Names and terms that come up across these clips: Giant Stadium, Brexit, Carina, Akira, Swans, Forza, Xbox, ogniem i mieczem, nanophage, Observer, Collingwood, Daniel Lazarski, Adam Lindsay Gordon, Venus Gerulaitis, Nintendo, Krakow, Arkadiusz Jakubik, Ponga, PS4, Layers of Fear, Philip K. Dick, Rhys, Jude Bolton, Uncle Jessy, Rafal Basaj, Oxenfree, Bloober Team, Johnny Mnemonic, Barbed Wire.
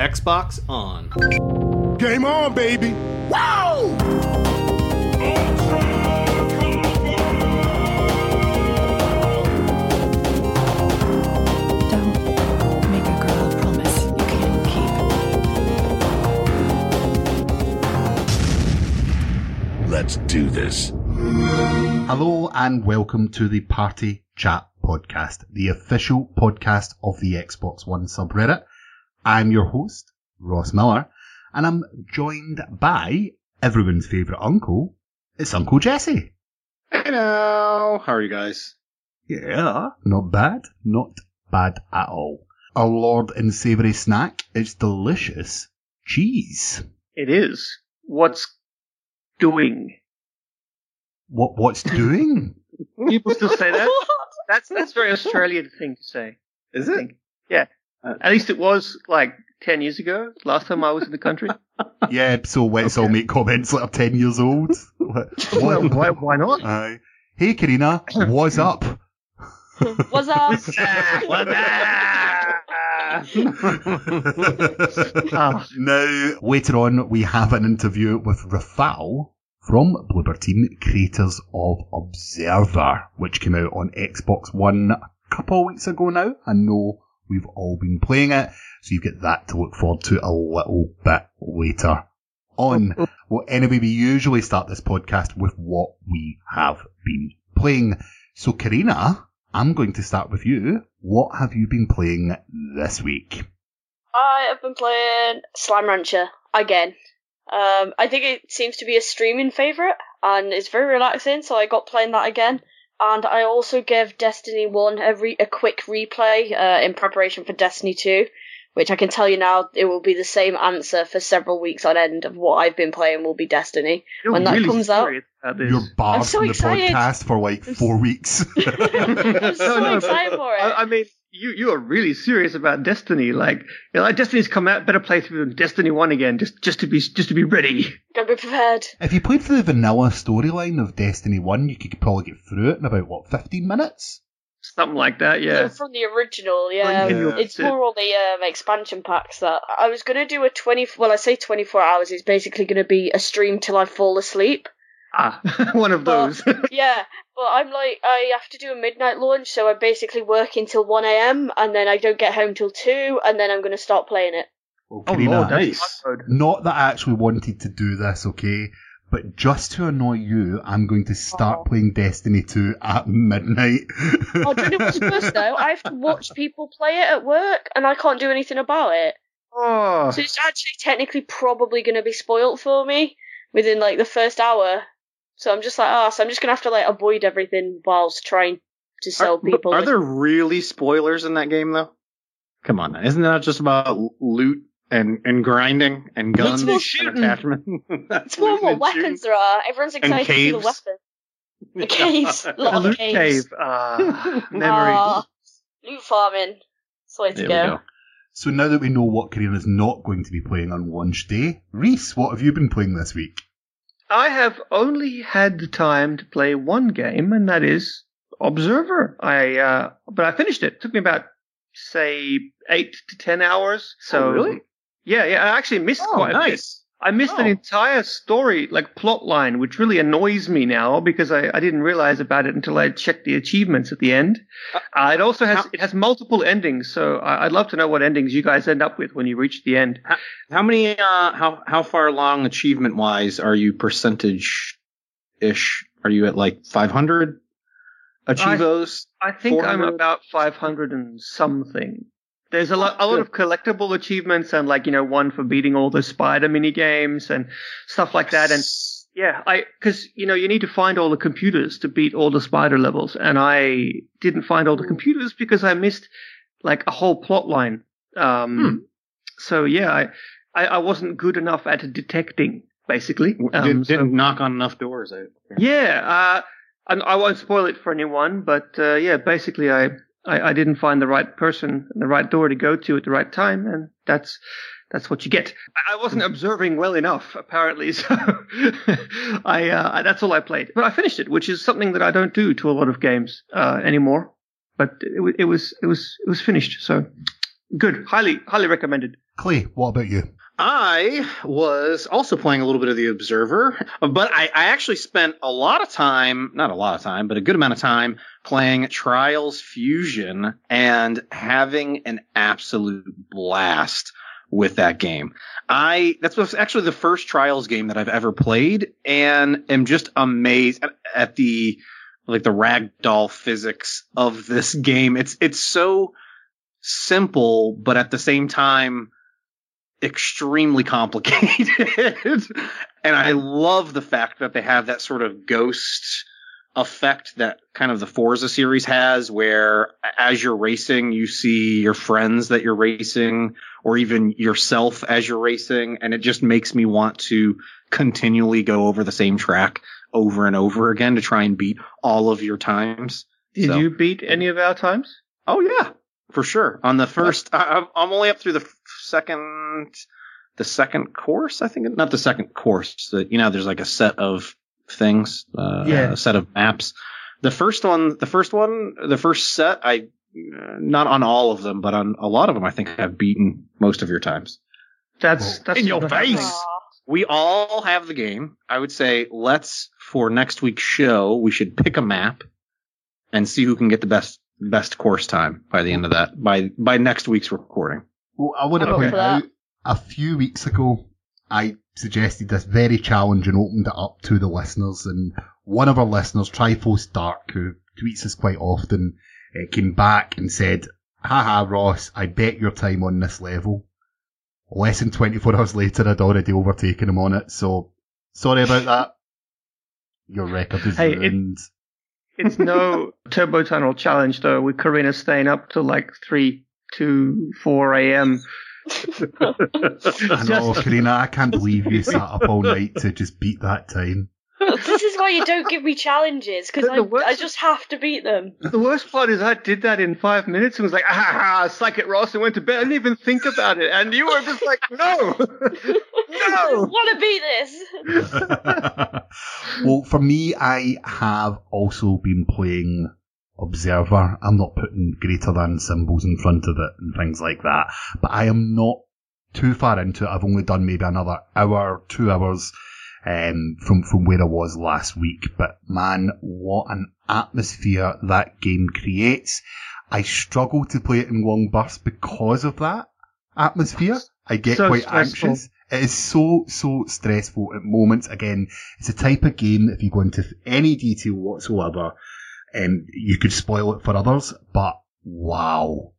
Xbox on. Game on, baby. Wow! Don't make a girl promise you can't keep. Let's do this. Hello and welcome to the Party Chat Podcast, the official podcast of the Xbox One subreddit. I'm your host, Ross Miller, and I'm joined by everyone's favourite uncle. It's Uncle Jessy. Hello, how are you guys? Yeah, not bad at all. A lord in savoury snack is delicious cheese. It is. What's doing? People still say that. That's very Australian thing to say. Is it? Yeah. At least it was, 10 years ago, last time I was in the country. Yeah, so let's all make comments like I'm 10 years old. Why not? Hey, Carina, what's up? What's up? What's up? What's up? Now, later on, we have an interview with Rafal from Bloober Team, creators of Observer, which came out on Xbox One a couple of weeks ago now. I know we've all been playing it, so you get that to look forward to a little bit later on. Well, anyway, we usually start this podcast with what we have been playing. So, Carina, I'm going to start with you. What have you been playing this week? I have been playing Slime Rancher again. I think it seems to be a streaming favourite, and it's very relaxing, so I got playing that again. And I also gave Destiny 1 a quick replay in preparation for Destiny 2, which I can tell you now, it will be the same answer for several weeks on end of what I've been playing will be Destiny. You're when that really comes out. You're barred from the podcast for 4 weeks. I'm so excited for it. I mean, you are really serious about Destiny. Destiny's come out, better play through Destiny 1 again, just to be ready. Gotta be prepared. If you played through the vanilla storyline of Destiny 1, you could probably get through it in about 15 minutes? Something like that, yeah. From the original, yeah. It's more all the expansion packs that I was gonna do 24 hours. It's basically gonna be a stream till I fall asleep. One of those. Yeah, but I have to do a midnight launch, so I basically work until 1 a.m, and then I don't get home till 2, and then I'm going to start playing it. Well, Karina, nice. Not that I actually wanted to do this, okay, but just to annoy you, I'm going to start playing Destiny 2 at midnight. Do you know what's worse, though? I have to watch people play it at work, and I can't do anything about it. Oh. So it's actually technically probably going to be spoilt for me within, the first hour. So I'm just so I'm just going to have to, avoid everything whilst trying to sell people. Are there really spoilers in that game, though? Come on, now. Isn't that just about loot and grinding and guns and attachment? It's more weapons there are. Everyone's excited to see the weapons. The caves. A lot of caves. Cave. Memory. Loot farming. That's the way to go. So now that we know what Karina's not going to be playing on launch day, Rhys, what have you been playing this week? I have only had the time to play one game, and that is Observer. But I finished it. It took me about, 8 to 10 hours. So, oh, really? Yeah. I actually missed quite a bit. I missed an entire story, plot line, which really annoys me now because I didn't realize about it until I checked the achievements at the end. It also has multiple endings, so I'd love to know what endings you guys end up with when you reach the end. How many? How far along achievement wise are you percentage ish? Are you at 500 achievos? I think 400? I'm about 500 and something. There's a lot of collectible achievements and one for beating all the spider mini games and stuff like that. And yeah, because you need to find all the computers to beat all the spider levels. And I didn't find all the computers because I missed a whole plot line. So yeah, I wasn't good enough at detecting basically. Didn't knock on enough doors. Yeah. And I won't spoil it for anyone, but basically I didn't find the right person and the right door to go to at the right time, and that's what you get. I wasn't observing well enough, apparently, so I that's all I played. But I finished it, which is something that I don't do to a lot of games anymore. But it was finished, so Good. Highly recommended. Clay, what about you? I was also playing a little bit of The Observer, but I actually spent a lot of time, not a lot of time, but a good amount of time playing Trials Fusion and having an absolute blast with that game. That was actually the first Trials game that I've ever played, and am just amazed at the ragdoll physics of this game. It's so simple, but at the same time, extremely complicated. And I love the fact that they have that sort of ghost effect that kind of the Forza series has, where as you're racing, you see your friends that you're racing, or even yourself as you're racing. And it just makes me want to continually go over the same track over and over again to try and beat all of your times. Did you beat any of our times? Oh, yeah. For sure. On the first, I'm only up through the second course, I think. Not the second course. There's like a set of things, a set of maps. The first set, I not on all of them, but on a lot of them, I think I've beaten most of your times. That's in your face. We all have the game. I would say let's, for next week's show, we should pick a map and see who can get the best course time by the end of that, by next week's recording. Well, I want to point out, a few weeks ago, I suggested this very challenge and opened it up to the listeners, and one of our listeners, Triforce Dark, who tweets us quite often, came back and said, haha, Ross, I bet your time on this level. Less than 24 hours later, I'd already overtaken him on it, so sorry about that. Your record is ruined. It's no Turbo Tunnel challenge, though, with Carina staying up till like 4 a.m. I know, Carina, I can't believe you sat up all night to just beat that time. This is why you don't give me challenges, because I just have to beat them. The worst part is I did that in 5 minutes and was like, psych it, Ross, and went to bed. I didn't even think about it. And you were just like, no, I want to beat this. Well, for me, I have also been playing Observer. I'm not putting greater than symbols in front of it and things like that, but I am not too far into it. I've only done maybe another hour, 2 hours, from where I was last week. But man, what an atmosphere that game creates. I struggle to play it in long bursts because of that atmosphere. I get so quite stressful. Anxious. It is so stressful at moments. Again, it's a type of game that if you go into any detail whatsoever, you could spoil it for others. But wow,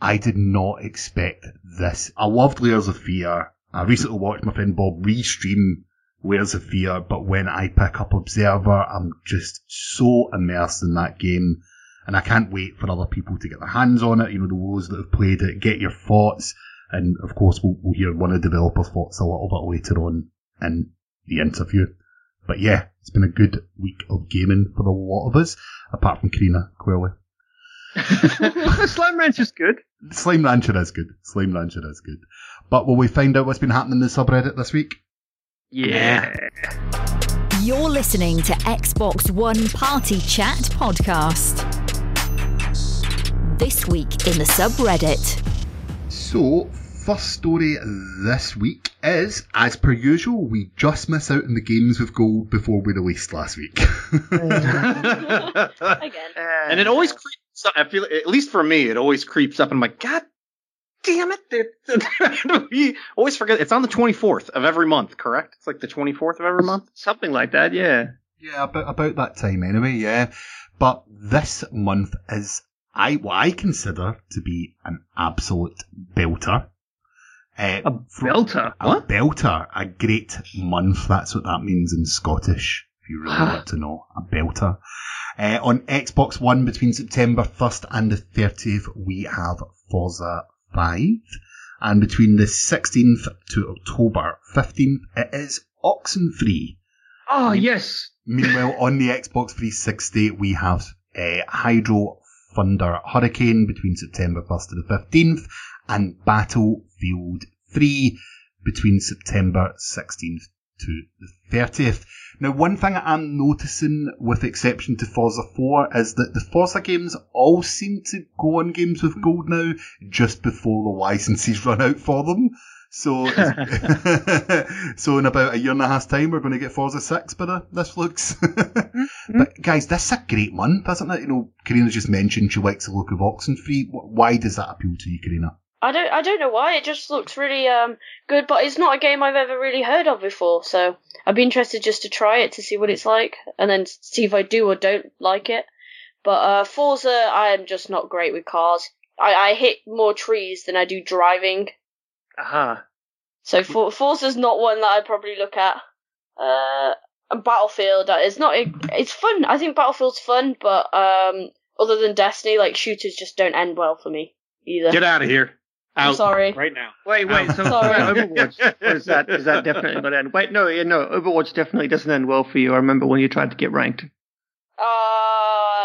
I did not expect this. I loved Layers of Fear. I recently watched my friend Bob restream Layers of Fear, but when I pick up Observer, I'm just so immersed in that game, and I can't wait for other people to get their hands on it, those that have played it, get your thoughts, and of course we'll hear one of the developers' thoughts a little bit later on in the interview. But yeah, it's been a good week of gaming for a lot of us, apart from Karina, clearly. Slime Rancher is good. But will we find out what's been happening in the subreddit this week? Yeah. You're listening to Xbox One Party Chat podcast. This week in the subreddit. So, first story this week is, as per usual, we just miss out on the games with gold before we released last week. Again. And it always creeps up. I feel, at least for me, it always creeps up, and I'm like, God damn it. We always forget. It's on the 24th of every month, correct? It's like the 24th of every month? Something like that, yeah. Yeah, about that time anyway, yeah. But this month is what I consider to be an absolute belter. A belter? What? A belter. A great month. That's what that means in Scottish, if you really want to know. A belter. On Xbox One, between September 1st and the 30th, we have Forza 5, and between the 16th to October 15th, it is Oxenfree. Oh, yes. Meanwhile, on the Xbox 360, we have Hydro Thunder Hurricane between September 1st to the 15th, and Battlefield 3 between September 16th to the 30th. Now, one thing I'm noticing, with exception to Forza 4, is that the Forza games all seem to go on Games with Gold now, just before the licenses run out for them. So, so in about a year and a half's time, we're going to get Forza 6, but this looks. But guys, this is a great month, isn't it? You know, Karina just mentioned she likes the look of Oxenfree. Why does that appeal to you, Karina? I don't know why. It just looks really good, but it's not a game I've ever really heard of before. So I'd be interested just to try it to see what it's like, and then see if I do or don't like it. But Forza, I am just not great with cars. I hit more trees than I do driving. Uh-huh. So Forza's not one that I'd probably look at. And Battlefield, it's fun. I think Battlefield's fun, but other than Destiny, like, shooters just don't end well for me either. Get out of here. Out. I'm sorry. Right now. Wait. So Overwatch, is that definitely going to end? Wait, no. Overwatch definitely doesn't end well for you. I remember when you tried to get ranked.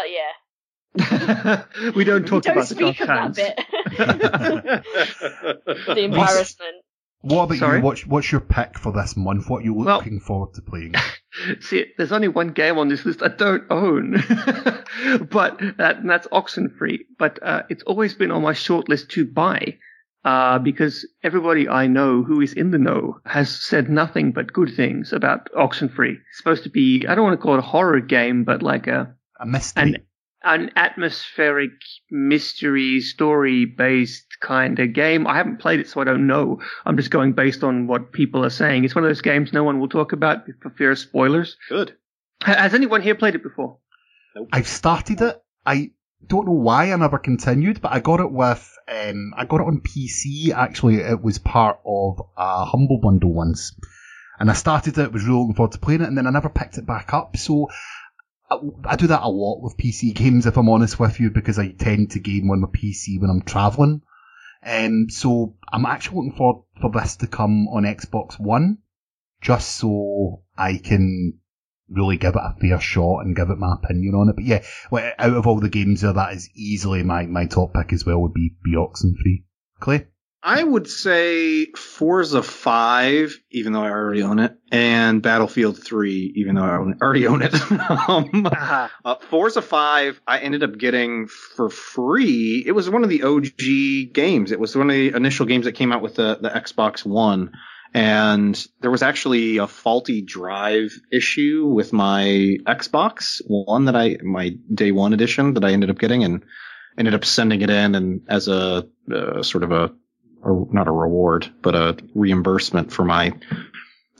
Yeah. We don't talk about the dark times. The embarrassment. What about you? What's your pick for this month? What are you looking forward to playing? See, there's only one game on this list I don't own, but that's Oxenfree. But it's always been on my short list to buy, because everybody I know who is in the know has said nothing but good things about Oxenfree. It's supposed to be, I don't want to call it a horror game, but like a mystery. An atmospheric mystery story-based kind of game. I haven't played it, so I don't know. I'm just going based on what people are saying. It's one of those games no one will talk about for fear of spoilers. Good. Has anyone here played it before? Nope. I've started it. I don't know why I never continued, but I got it with on PC. Actually, it was part of a Humble Bundle once, and I started it. Was really looking forward to playing it, and then I never picked it back up. So. I do that a lot with PC games, if I'm honest with you, because I tend to game on my PC when I'm travelling. So I'm actually looking forward for this to come on Xbox One, just so I can really give it a fair shot and give it my opinion on it. But yeah, out of all the games there, that is easily my top pick as well, would be Oxenfree. Clay? I would say Forza 5, even though I already own it, and Battlefield 3, even though I already own it. Forza 5, I ended up getting for free. It was one of the OG games. It was one of the initial games that came out with the Xbox One. And there was actually a faulty drive issue with my Xbox One my day one edition that I ended up getting, and ended up sending it in and as a sort of a, or not a reward, but a reimbursement for my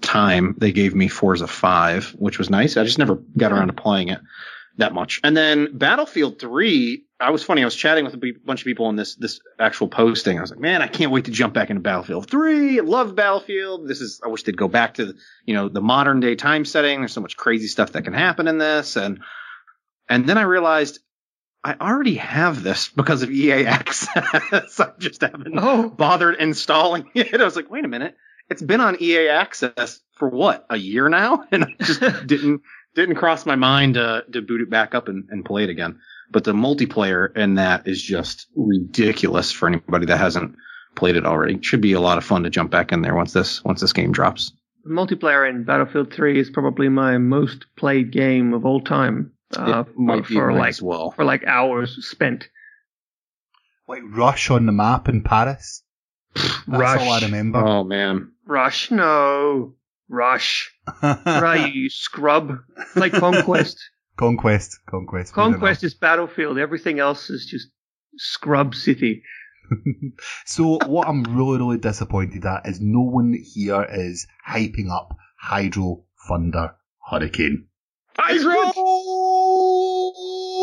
time. They gave me Forza 5, which was nice. I just never got around to playing it that much. And then Battlefield 3, I was chatting with a bunch of people on this actual posting. I was like, man, I can't wait to jump back into Battlefield 3. I love Battlefield. I wish they'd go back to the modern day time setting. There's so much crazy stuff that can happen in this. And then I realized, I already have this because of EA Access. I just haven't bothered installing it. I was like, wait a minute. It's been on EA Access for what, a year now? And I just didn't cross my mind to boot it back up and play it again. But the multiplayer in that is just ridiculous for anybody that hasn't played it already. It should be a lot of fun to jump back in there once this game drops. The multiplayer in Battlefield 3 is probably my most played game of all time. For like hours spent. Like Rush on the map in Paris. That's Rush. All I remember. Oh man. Rush, no. Rush. Right, you scrub. It's like Conquest. Conquest. Conquest is Battlefield. Everything else is just Scrub City. So what I'm really, really disappointed at is no one here is hyping up Hydro Thunder Hurricane. Hydro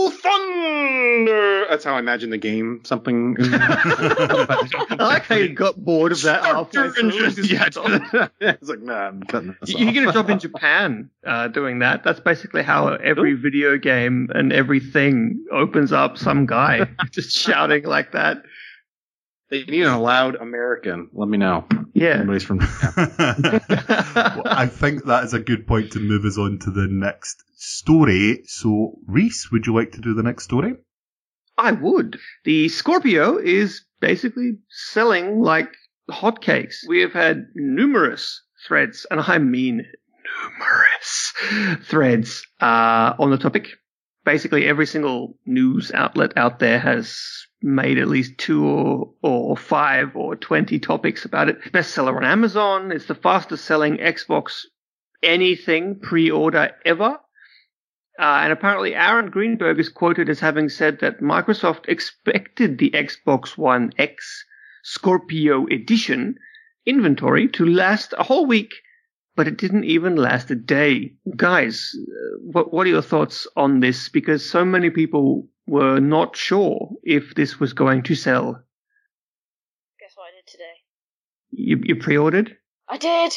Thunder! That's how I imagine the game, something. I like how you got bored of that after. It's like, nah, I'm cutting this off. You get a job in Japan doing that. That's basically how every video game and everything opens up some guy just shouting like that. They need a loud American. Let me know. Yeah. Somebody's from Japan. Well, I think that is a good point to move us on to the next story. So, Rhys, would you like to do the next story? I would. The Scorpio is basically selling like hotcakes. We have had numerous threads, and I mean numerous threads, on the topic. Basically, every single news outlet out there has made at least 2 or 5 or 20 topics about it. Bestseller on Amazon. It's the fastest selling Xbox anything pre-order ever. And apparently Aaron Greenberg is quoted as having said that Microsoft expected the Xbox One X Scorpio Edition inventory to last a whole week, but it didn't even last a day. Guys, what are your thoughts on this? Because so many people were not sure if this was going to sell. Guess what I did today? You pre-ordered? I did!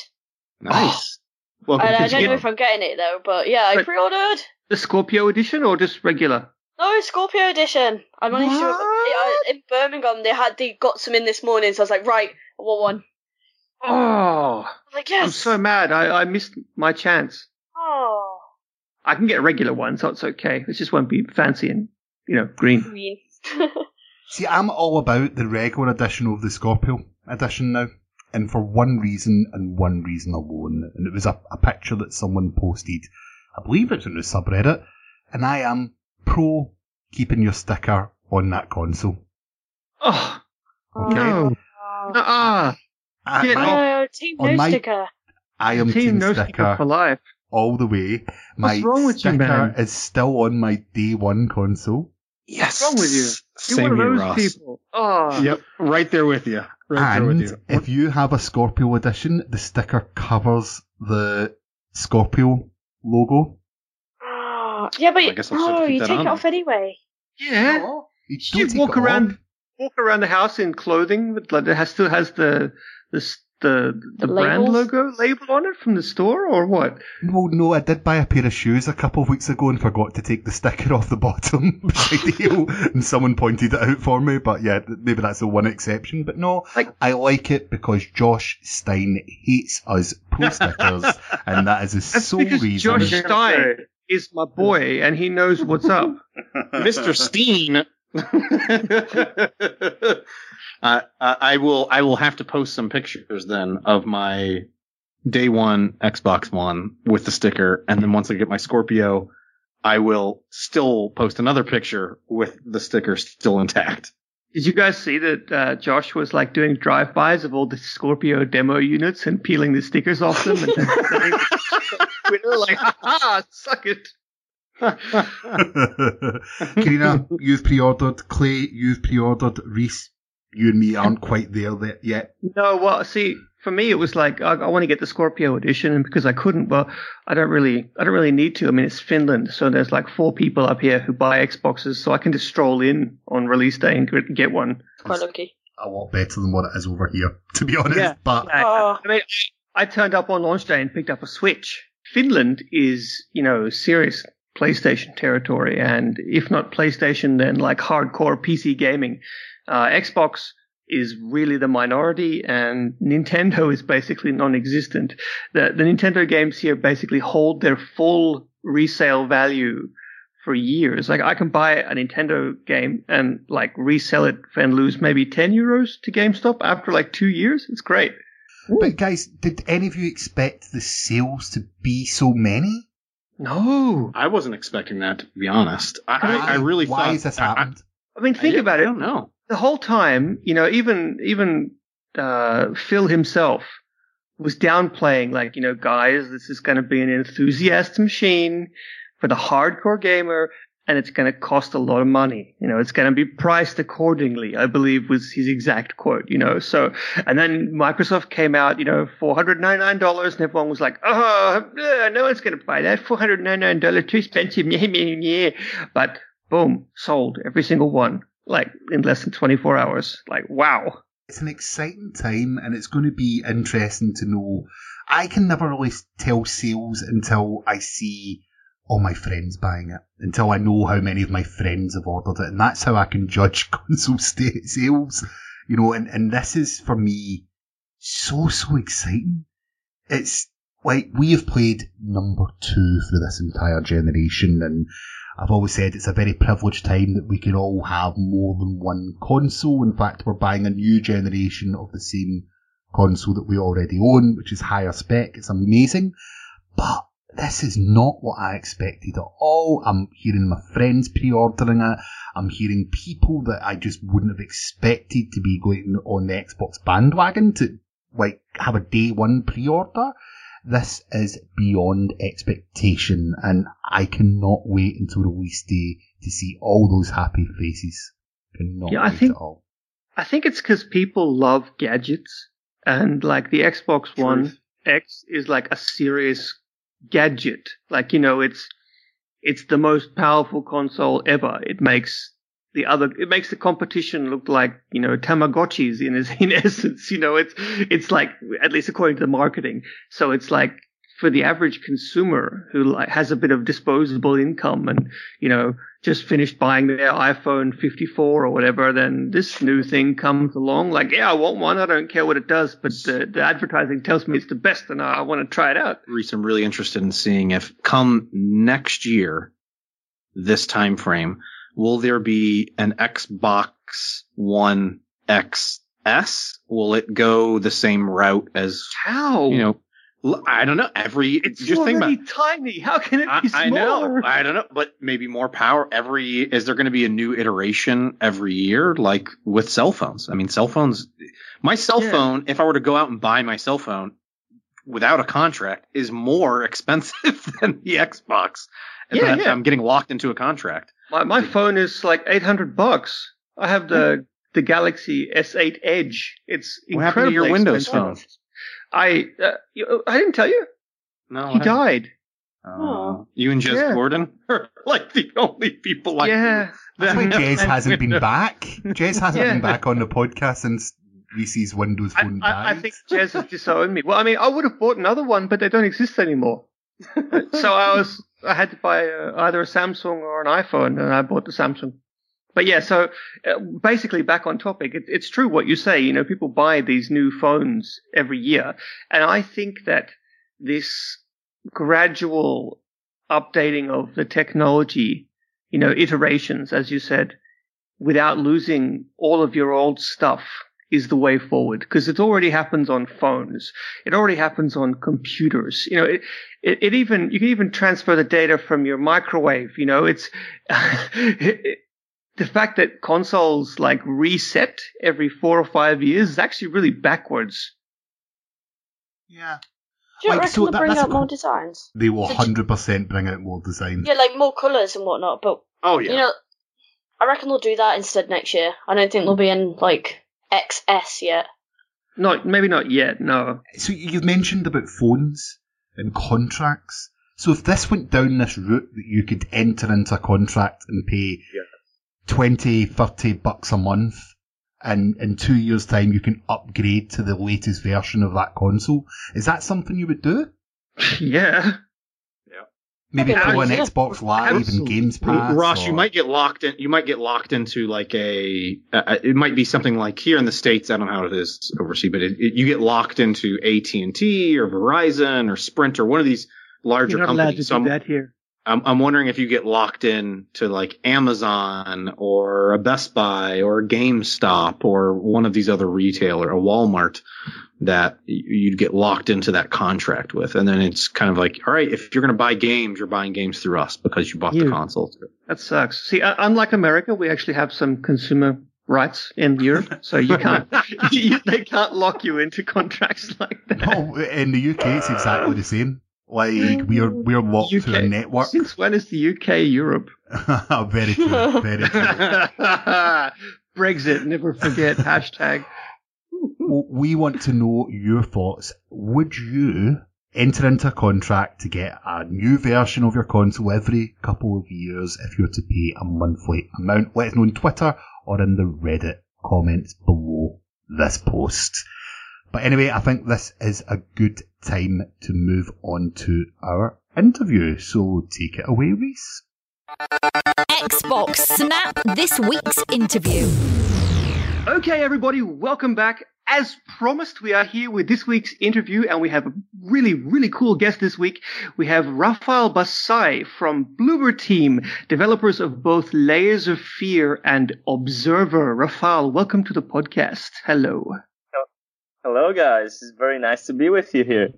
Nice. Well, I don't know if I'm getting it, though, but yeah, I pre-ordered. The Scorpio edition or just regular? No, Scorpio edition. I managed to... In Birmingham, they got some in this morning, so I was like, right, I want one. Oh, like, yes. I'm so mad. I missed my chance. Oh. I can get a regular one, so it's okay. It just won't be fancy and, you know, green. See, I'm all about the regular edition of the Scorpio edition now, and for one reason and one reason alone. And it was a picture that someone posted. I believe it's in the subreddit, and I am pro keeping your sticker on that console. Oh, okay. No. I am team no sticker for life. All the way. What's wrong with you, man? Is still on my day one console. Yes. What's wrong with you? You're one of those people. Oh. Yep, right there with you. If you have a Scorpio edition, the sticker covers the Scorpio logo. Yeah, but you take it off anyway. Yeah. Oh, you walk around the house in clothing that still has the brand logo label on it from the store, or what? Well, no, I did buy a pair of shoes a couple of weeks ago and forgot to take the sticker off the bottom beside the heel, and someone pointed it out for me, but yeah, maybe that's the one exception. But no, I like it because Josh Stein hates us pro stickers, and that is the sole reason. Josh Stein is my boy, and he knows what's up. Mr. Stein. I will have to post some pictures then of my day one Xbox One with the sticker, and then once I get my Scorpio, I will still post another picture with the sticker still intact. Did you guys see that Josh was like doing drive-bys of all the Scorpio demo units and peeling the stickers off them? And we're like, ha, suck it. Karina, you've pre-ordered. Clay, you've pre-ordered. Rhys, you and me aren't quite there yet. No, well, see, for me, it was like I want to get the Scorpio edition, and because I couldn't, well, I don't really need to. I mean, it's Finland, so there's like 4 people up here who buy Xboxes, so I can just stroll in on release day and get one. Quite lucky. A lot better than what it is over here, to be honest. Yeah. But I mean, I turned up on launch day and picked up a Switch. Finland is, you know, serious PlayStation territory, and if not PlayStation, then like hardcore PC gaming. Xbox is really the minority, and Nintendo is basically non-existent. The Nintendo games here basically hold their full resale value for years. Like, I can buy a Nintendo game and like resell it and lose maybe €10 to GameStop after like 2 years. It's great. But guys, did any of you expect the sales to be so many? No, I wasn't expecting that, to be honest. I really thought. Why has this happened? I mean, think about it. I don't know. The whole time, you know, even Phil himself was downplaying, like, you know, guys, this is going to be an enthusiast machine for the hardcore gamer, and it's going to cost a lot of money. You know, it's going to be priced accordingly, I believe was his exact quote, you know. So, and then Microsoft came out, you know, $499, and everyone was like, oh, no one's going to buy that. $499, too expensive. But boom, sold every single one, like in less than 24 hours. Like, wow. It's an exciting time, and it's going to be interesting to know. I can never really tell sales until I see all my friends buying it, until I know how many of my friends have ordered it, and that's how I can judge console sales, you know, and this is, for me, so exciting. It's like, we have played number 2 through this entire generation, and I've always said it's a very privileged time that we can all have more than one console. In fact, we're buying a new generation of the same console that we already own, which is higher spec. It's amazing. But this is not what I expected at all. I'm hearing my friends pre-ordering it. I'm hearing people that I just wouldn't have expected to be going on the Xbox bandwagon to, like, have a day one pre-order. This is beyond expectation, and I cannot wait until release day to see all those happy faces. Cannot wait at all. I think it's because people love gadgets, and, like, the Xbox One X is, like, a serious gadget. Like, you know, it's the most powerful console ever. It makes the competition look like, you know, Tamagotchis in essence. You know, it's like, at least according to the marketing. So it's like, for the average consumer who, like, has a bit of disposable income and, you know, just finished buying their iPhone 54 or whatever, then this new thing comes along like, yeah, I want one. I don't care what it does, but the advertising tells me it's the best and I want to try it out. Rhys, I'm really interested in seeing if come next year, this time frame, will there be an Xbox One XS? Will it go the same route as, how, you know, I don't know. It's just already think about, tiny. How can it be smaller? I know. I don't know. But maybe more power. Is there going to be a new iteration every year, like with cell phones? I mean, cell phones. My cell phone, if I were to go out and buy my cell phone without a contract, is more expensive than the Xbox. Yeah. I'm getting locked into a contract. My phone is like $800. I have the Galaxy S8 Edge. It's incredibly expensive. What happened to your Windows phone? I didn't tell you. No, he died. You and Jez Gordon are like the only people like that. Jez hasn't been back. Jez hasn't been back on the podcast since Reese's Windows phone died. I think Jez has disowned me. Well, I mean, I would have bought another one, but they don't exist anymore. So I had to buy either a Samsung or an iPhone, and I bought the Samsung. But yeah, so basically back on topic, it's true what you say. You know, people buy these new phones every year. And I think that this gradual updating of the technology, you know, iterations, as you said, without losing all of your old stuff is the way forward, because it already happens on phones. It already happens on computers. You know, it even, you can even transfer the data from your microwave. You know, it's the fact that consoles like reset every 4 or 5 years is actually really backwards. Yeah. Do you reckon they'll bring out more designs? They will 100% bring out more designs. Yeah, like more colours and whatnot, but... Oh, yeah. You know, I reckon they'll do that instead next year. I don't think they'll be in, like, XS yet. No, maybe not yet, no. So you've mentioned about phones and contracts. So if this went down this route that you could enter into a contract and pay... Yeah. $20-$30 a month, and in 2 years' time you can upgrade to the latest version of that console. Is that something you would do? Yeah. Maybe throw an Xbox Live and Games Pass. Ross, you might get locked in. You might get locked into like it might be something like here in the States. I don't know how it is overseas, but you get locked into AT&T or Verizon or Sprint or one of these larger companies. You're not allowed to do that here. I'm wondering if you get locked in to like Amazon or a Best Buy or a GameStop or one of these other retailers, a Walmart, that you'd get locked into that contract with. And then it's kind of like, all right, if you're going to buy games, you're buying games through us because you bought the console. That sucks. See, unlike America, we actually have some consumer rights in Europe, so you can't they can't lock you into contracts like that. No, in the UK, it's exactly the same. Like, we're locked to a network. Since when is the UK Europe? Very true, very true. Brexit, never forget, hashtag. Well, we want to know your thoughts. Would you enter into a contract to get a new version of your console every couple of years if you were to pay a monthly amount? Let us know on Twitter or in the Reddit comments below this post. But anyway, I think this is a good time to move on to our interview. So take it away, Rhys. Xbox Snap, this week's interview. Okay, everybody, welcome back. As promised, we are here with this week's interview, and we have a really, really cool guest this week. We have Rafal Basaj from Bloober Team, developers of both Layers of Fear and Observer. Rafal, welcome to the podcast. Hello. Hello, guys. It's very nice to be with you here.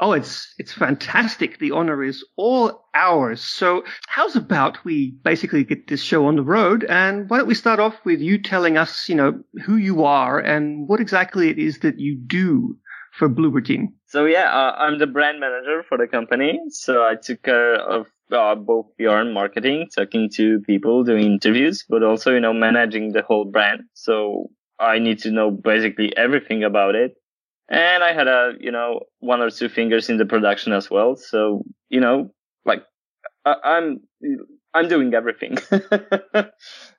Oh, it's fantastic. The honor is all ours. So how's about we basically get this show on the road? And why don't we start off with you telling us, you know, who you are and what exactly it is that you do for Bloober Team? So, I'm the brand manager for the company. So I took care of both PR and marketing, talking to people, doing interviews, but also, you know, managing the whole brand. So I need to know basically everything about it. And I had one or two fingers in the production as well. So, you know, like I'm doing everything.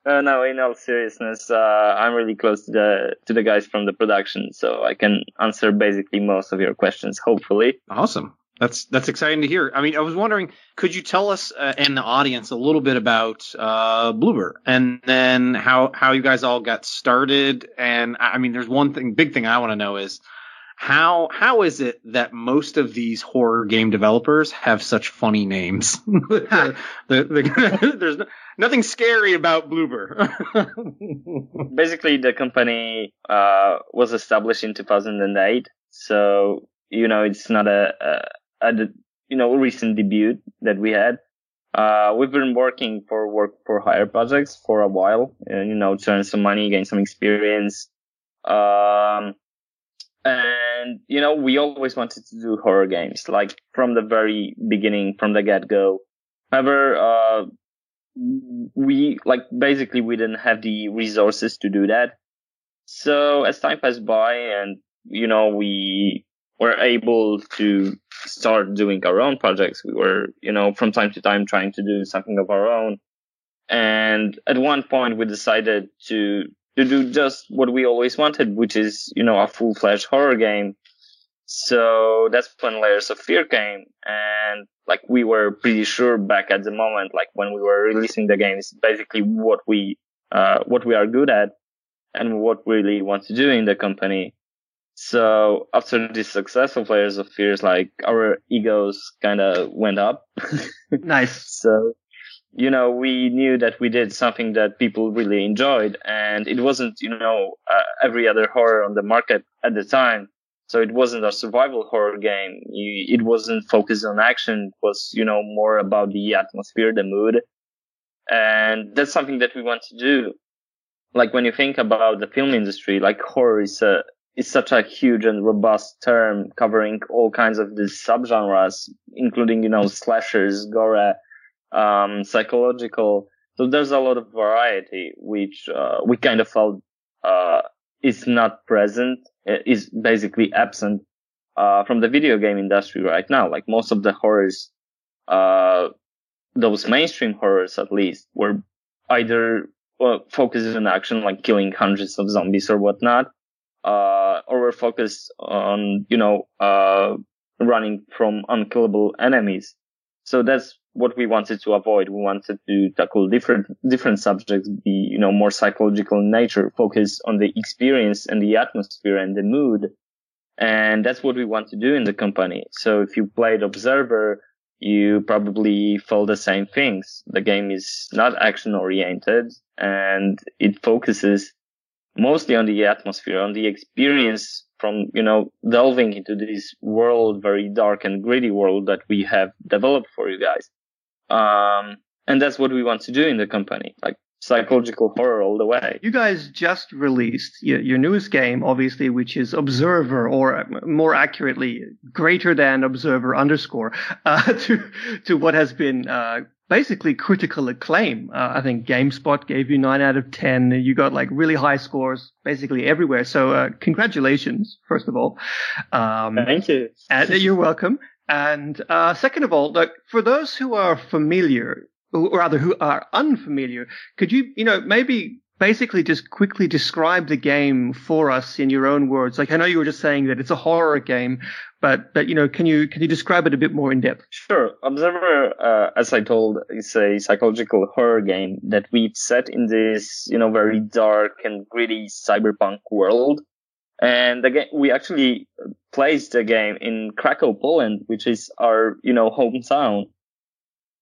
No, in all seriousness, I'm really close to the guys from the production. So I can answer basically most of your questions, hopefully. Awesome. That's exciting to hear. I mean, I was wondering, could you tell us and the audience a little bit about Bloober and then how you guys all got started? And I mean, there's one thing, big thing I want to know is, How is it that most of these horror game developers have such funny names? There's nothing scary about Bloober. Basically, the company was established in 2008, so you know it's not a recent debut that we had. We've been working for work-for-hire projects for a while, and you know, turn some money, gain some experience. And, you know, we always wanted to do horror games, like from the very beginning, from the get-go. However, we didn't have the resources to do that. So as time passed by and, you know, we were able to start doing our own projects. We were, you know, from time to time trying to do something of our own. And at one point we decided to do just what we always wanted, which is, you know, a full-fledged horror game. So that's when Layers of Fear came. And, like, we were pretty sure back at the moment, like, when we were releasing the game, it's basically what we are good at and what we really want to do in the company. So after the success of Layers of Fear, like, our egos kind of went up. Nice. So, you know, we knew that we did something that people really enjoyed, and it wasn't, you know, every other horror on the market at the time. So it wasn't a survival horror game. It wasn't focused on action. It was, you know, more about the atmosphere, the mood. And that's something that we want to do. Like, when you think about the film industry, like, horror is such a huge and robust term covering all kinds of these subgenres, including, you know, slashers, gore, psychological. So there's a lot of variety, which we kind of felt is not present, is basically absent from the video game industry right now. Like, most of the horrors, those mainstream horrors at least, were either focused on action, like killing hundreds of zombies or whatnot, or were focused on, you know, running from unkillable enemies. So that's what we wanted to avoid. We wanted to tackle different subjects, be, you know, more psychological in nature, focus on the experience and the atmosphere and the mood. And that's what we want to do in the company. So if you played Observer, you probably felt the same things. The game is not action oriented and it focuses mostly on the atmosphere, on the experience from, you know, delving into this world, very dark and gritty world that we have developed for you guys. And that's what we want to do in the company, like psychological horror all the way. You guys just released your newest game, obviously, which is Observer, or more accurately, greater than Observer _ to what has been basically critical acclaim. I think GameSpot gave you 9 out of 10. You got like really high scores basically everywhere. So congratulations, first of all. Thank you. And, you're welcome. And second of all, like, for those who are familiar, or rather who are unfamiliar, could you, you know, maybe basically just quickly describe the game for us in your own words? Like, I know you were just saying that it's a horror game, but you know, can you describe it a bit more in depth? Sure. Observer, as I told, is a psychological horror game that we've set in this, you know, very dark and gritty cyberpunk world. And again, we actually placed the game in Krakow, Poland, which is our, you know, hometown.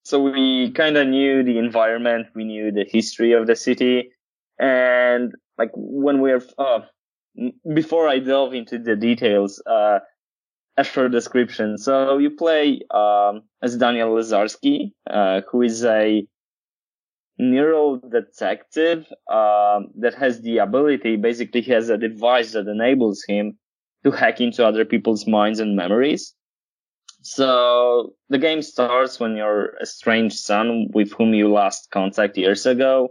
So we kind of knew the environment, we knew the history of the city, and like when we are before I delve into the details, a short description. So you play as Daniel Lazarski, who is a neural detective that has the ability, basically he has a device that enables him to hack into other people's minds and memories. So the game starts when your estranged son, with whom you last contact years ago,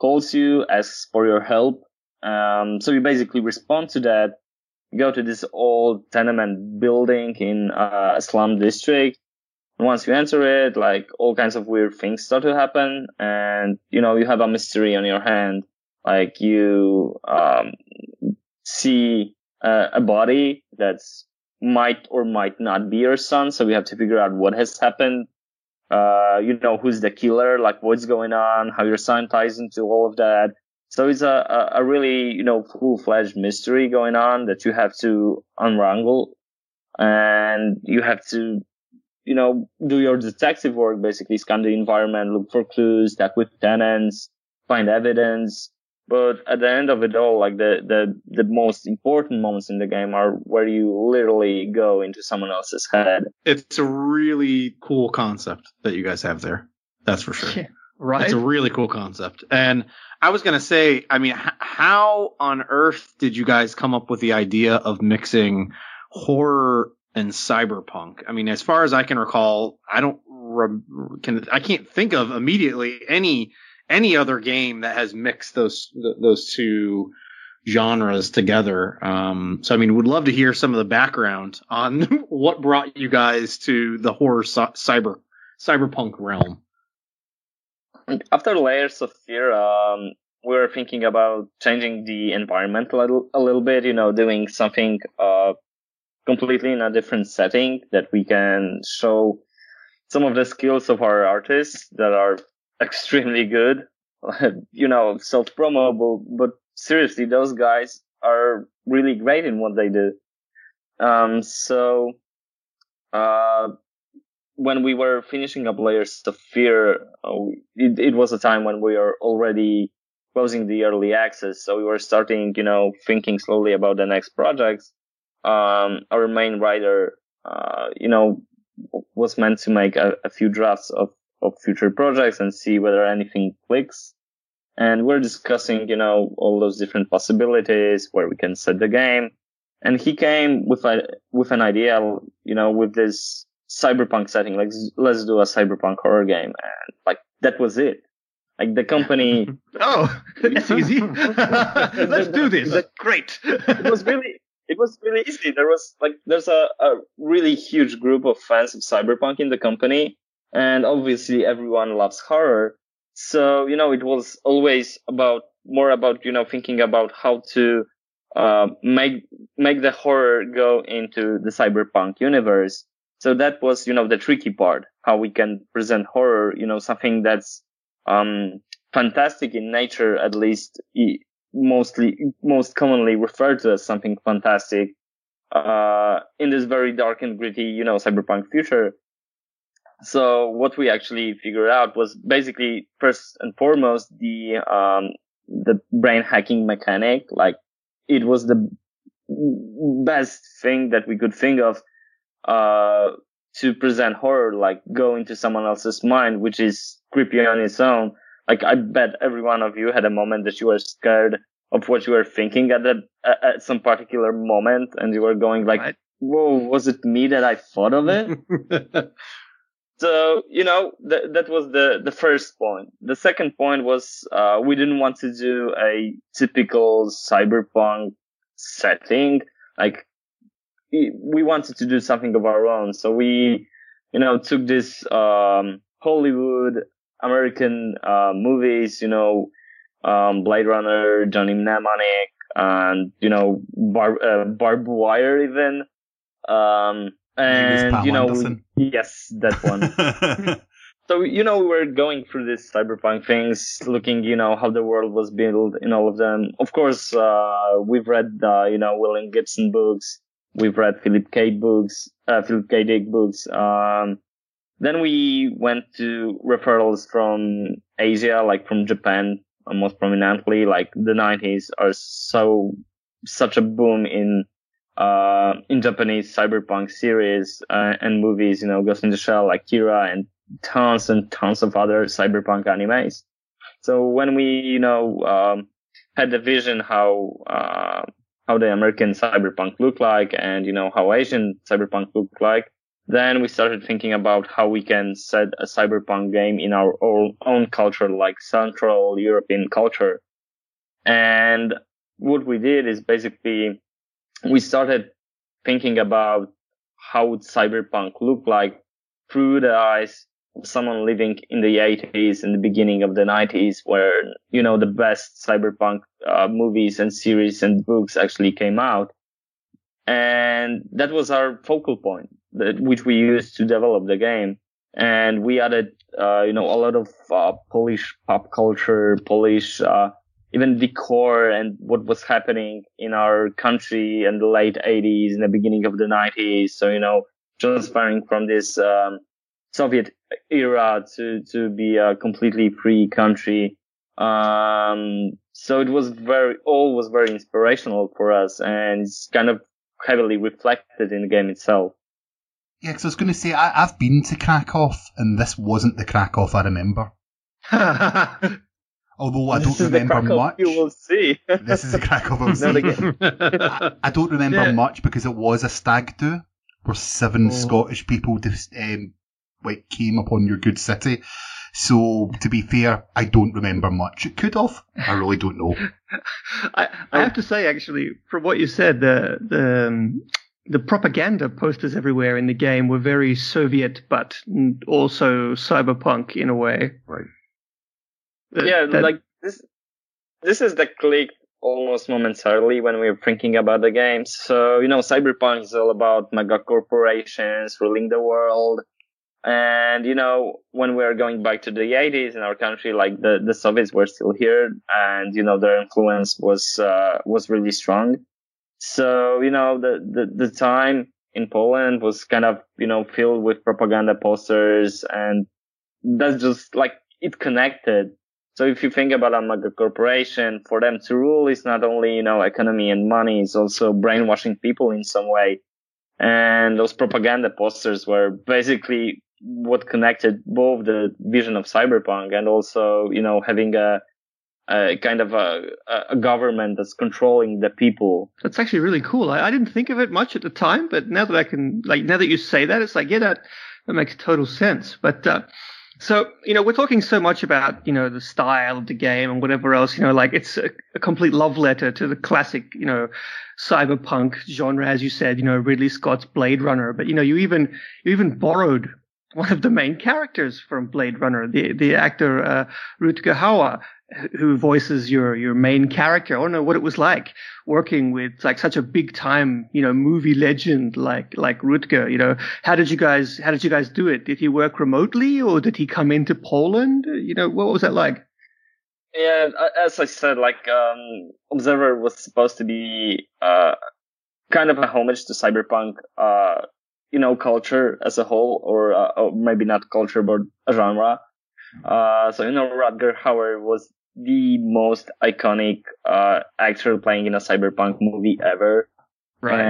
calls you, asks for your help. So you basically respond to that, go to this old tenement building in a slum district. And once you enter it, like, all kinds of weird things start to happen. And, you know, you have a mystery on your hand. Like, you see a body that's might or might not be your son, so we have to figure out what has happened, you know, who's the killer, like what's going on, how your son ties into all of that. So it's a really, you know, full-fledged mystery going on that you have to unravel, and you have to, you know, do your detective work, basically scan the environment, look for clues, talk with tenants, find evidence. But at the end of it all, like the most important moments in the game are where you literally go into someone else's head. It's a really cool concept that you guys have there. That's for sure. Yeah, right? It's a really cool concept. And I was going to say, I mean, how on earth did you guys come up with the idea of mixing horror and cyberpunk? I mean, as far as I can recall, I can't think of immediately any other game that has mixed those two genres together. So, I mean, would love to hear some of the background on what brought you guys to the horror cyberpunk realm. After Layers of Fear, we were thinking about changing the environment a little bit, you know, doing something completely in a different setting that we can show some of the skills of our artists that are extremely good, you know, self-promotable, but seriously, those guys are really great in what they do. So when we were finishing up Layers of Fear, it was a time when we were already closing the early access, so we were starting, you know, thinking slowly about the next projects. Our main writer, you know, was meant to make a few drafts of future projects and see whether anything clicks. And we're discussing, you know, all those different possibilities where we can set the game. And he came with an idea, you know, with this cyberpunk setting, like, let's do a cyberpunk horror game. And like, that was it. Like the company. Oh, it's easy. Let's do this. Great. It was really easy. There's a really huge group of fans of cyberpunk in the company. And obviously everyone loves horror. So, you know, it was always about, you know, thinking about how to, make the horror go into the cyberpunk universe. So that was, you know, the tricky part, how we can present horror, you know, something that's, fantastic in nature, at least most commonly referred to as something fantastic, in this very dark and gritty, you know, cyberpunk future. So what we actually figured out was basically first and foremost the brain hacking mechanic. Like it was the best thing that we could think of to present horror, like go into someone else's mind, which is creepy on its own. Like I bet every one of you had a moment that you were scared of what you were thinking at some particular moment, and you were going like, right. "Whoa, was it me that I thought of it?" So, you know, that was the first point. The second point was we didn't want to do a typical cyberpunk setting. Like, we wanted to do something of our own. So we, you know, took this Hollywood, American movies, you know, Blade Runner, Johnny Mnemonic, and, you know, Barbed Wire even. And, you know, yes, that one. So, you know, we were going through these cyberpunk things, looking, you know, how the world was built in all of them. Of course, we've read, you know, William Gibson books. We've read Philip K. Dick books. Then we went to referrals from Asia, like from Japan, most prominently. Like the 90s are so such a boom in Japanese cyberpunk series and movies, you know, Ghost in the Shell, Akira, and tons of other cyberpunk animes. So when we, you know, had a vision how the American cyberpunk looked like and, you know, how Asian cyberpunk looked like, then we started thinking about how we can set a cyberpunk game in our own culture, like Central European culture. And what we did is basically we started thinking about how would cyberpunk look like through the eyes of someone living in the 80s and the beginning of the 90s, where, you know, the best cyberpunk movies and series and books actually came out. And that was our focal point, which we used to develop the game. And we added, you know, a lot of Polish pop culture, Polish even decor and what was happening in our country in the late 80s and the beginning of the 90s. So, you know, transferring from this Soviet era to be a completely free country. So it was always very inspirational for us, and it's kind of heavily reflected in the game itself. Yeah, because I was going to say, I've been to Krakow, and this wasn't the Krakow I remember. Although I don't remember much. You will see. This is the Krakow I will see. I don't remember much because it was a stag do where seven Scottish people came upon your good city. So, to be fair, I don't remember much. It could have. I really don't know. I have to say, actually, from what you said, the propaganda posters everywhere in the game were very Soviet, but also cyberpunk in a way. Right. This is the click almost momentarily when we were thinking about the game. So, you know, cyberpunk is all about mega corporations ruling the world. And, you know, when we are going back to the 80s in our country, like the Soviets were still here and, you know, their influence was really strong. So, you know, the time in Poland was kind of, you know, filled with propaganda posters, and that's just like it connected. So if you think about a mega corporation, for them to rule is not only, you know, economy and money, it's also brainwashing people in some way. And those propaganda posters were basically what connected both the vision of cyberpunk and also, you know, having a kind of a government that's controlling the people. That's actually really cool. I didn't think of it much at the time, but now that I can, like, now that you say that, it's like, yeah, that makes total sense. But so, you know, we're talking so much about, you know, the style of the game and whatever else, you know, like it's a complete love letter to the classic, you know, cyberpunk genre, as you said, you know, Ridley Scott's Blade Runner. But, you know, you even borrowed one of the main characters from Blade Runner, the actor Rutger Hauer, who voices your main character. I don't know what it was like working with like such a big time, you know, movie legend like Rutger. You know, how did you guys do it? Did he work remotely or did he come into Poland? You know, what was that like? Yeah, as I said, like Observer was supposed to be kind of a homage to cyberpunk, you know, culture as a whole, or maybe not culture but a genre. So, you know, Rutger Hauer was the most iconic actor playing in a cyberpunk movie ever, right.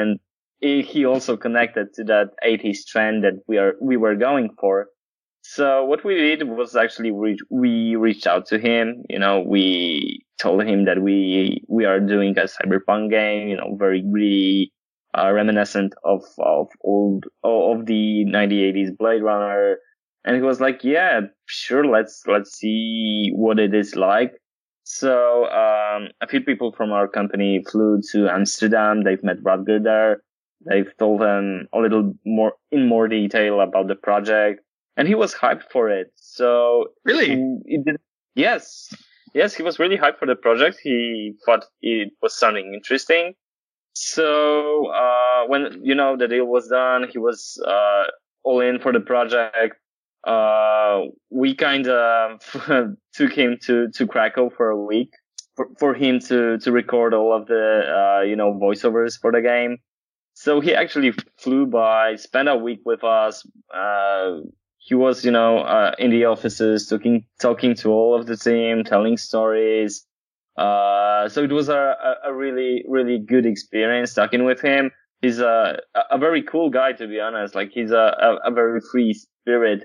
And he also connected to that 80s trend that we were going for. So what we did was actually we reached out to him. You know, we told him that we are doing a cyberpunk game, you know, very gritty, reminiscent of the 1980s Blade Runner. And he was like, yeah, sure, let's see what it is like. So, a few people from our company flew to Amsterdam. They've met Rutger there. They've told him a little more, in more detail about the project. And he was hyped for it. So. Really? Yes, he was really hyped for the project. He thought it was sounding interesting. So, when, you know, the deal was done, he was, all in for the project. We kind of took him to Krakow for a week for him to record all of the, you know, voiceovers for the game. So he actually flew by, spent a week with us. He was, you know, in the offices, talking to all of the team, telling stories, So it was a really, really good experience talking with him. He's a very cool guy, to be honest. Like, he's a very free spirit,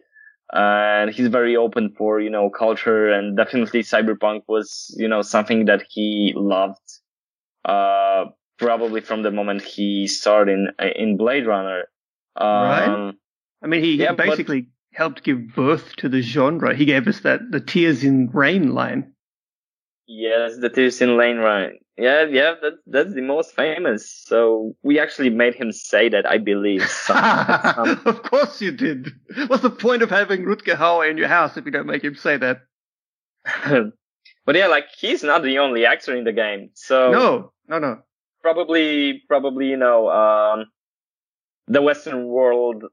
and he's very open for, you know, culture, and definitely cyberpunk was, you know, something that he loved, probably from the moment he started in Blade Runner. Right. I mean, he basically helped give birth to the genre. He gave us that, the Tears in Rain line. Yes, the Tears in Rain line. Yeah, that's the most famous. So we actually made him say that, I believe. Of course you did. What's the point of having Rutger Hauer in your house if you don't make him say that? But yeah, like, he's not the only actor in the game. So no. Probably, you know, the Western world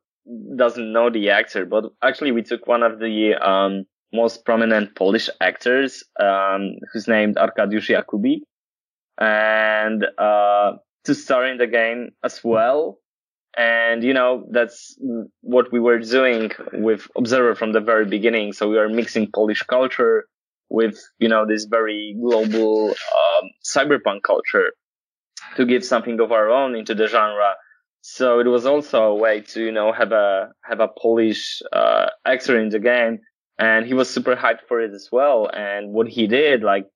doesn't know the actor, but actually we took one of the most prominent Polish actors, who's named Arkadiusz Jakubik, and to star in the game as well. And, you know, that's what we were doing with Observer from the very beginning. So we are mixing Polish culture with, you know, this very global cyberpunk culture to give something of our own into the genre. So it was also a way to, you know, have a Polish actor in the game, and he was super hyped for it as well. And what he did, like,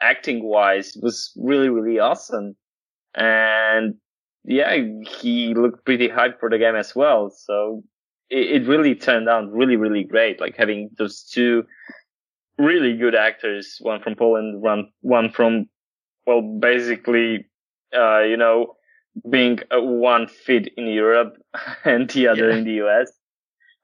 acting wise, was really, really awesome. And yeah, he looked pretty hyped for the game as well. So it really turned out really, really great. Like, having those two really good actors, one from Poland, one from, well, basically, you know, being one fit in Europe and the other in the US.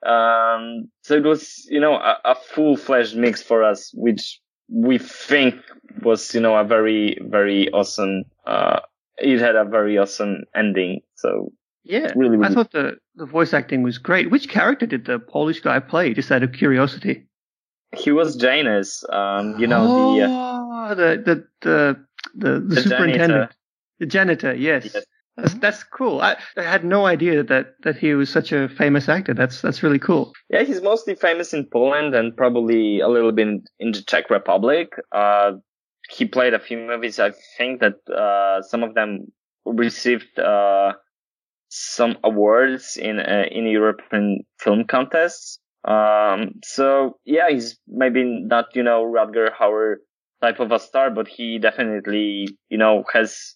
So it was, you know, a full-fledged mix for us, which we think was, you know, a very, very awesome, it had a very awesome ending. So yeah, really, really, I thought the voice acting was great. Which character did the Polish guy play, just out of curiosity? He was Janus, you know, the superintendent. Janitor. The janitor, yes. That's cool. I had no idea that he was such a famous actor. That's really cool. Yeah, he's mostly famous in Poland and probably a little bit in the Czech Republic. He played a few movies. I think that some of them received some awards in European film contests. So yeah, he's maybe not, you know, Rutger Hauer type of a star, but he definitely, you know, has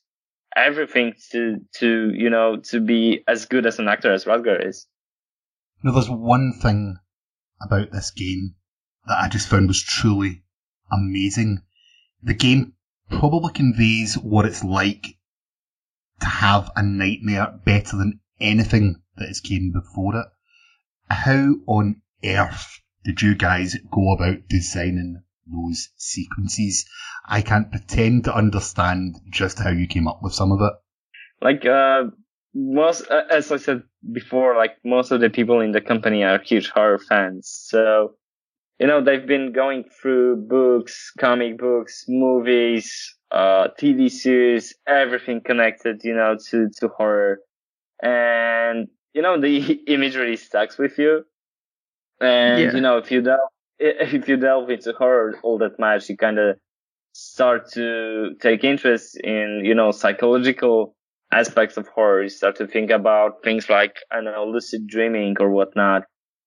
everything to you know, to be as good as an actor as Rutger is. Now, there's one thing about this game that I just found was truly amazing. The game probably conveys what it's like to have a nightmare better than anything that has came before it. How on earth did you guys go about designing those sequences? I can't pretend to understand just how you came up with some of it. Like, as I said before, like, most of the people in the company are huge horror fans. So, you know, they've been going through books, comic books, movies, TV series, everything connected, you know, to horror. And, you know, the imagery sticks with you. And, you know, if you delve into horror all that much, you kind of start to take interest in, you know, psychological aspects of horror. You start to think about things like, I don't know, lucid dreaming or whatnot.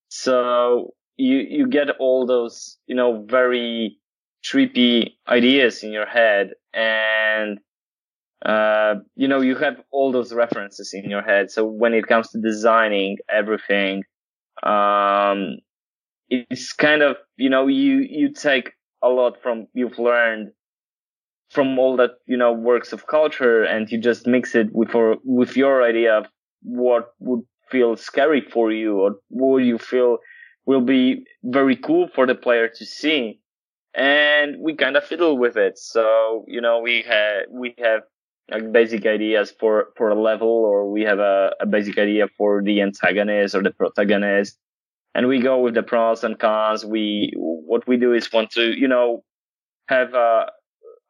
So you get all those, you know, very trippy ideas in your head. And, you know, you have all those references in your head. So when it comes to designing everything, it's kind of, you know, you take a lot from, you've learned from all that, you know, works of culture, and you just mix it with your idea of what would feel scary for you or what you feel will be very cool for the player to see. And we kind of fiddle with it. So, you know, we have like basic ideas for a level, or we have a basic idea for the antagonist or the protagonist. And we go with the pros and cons. What we do is want to, you know, have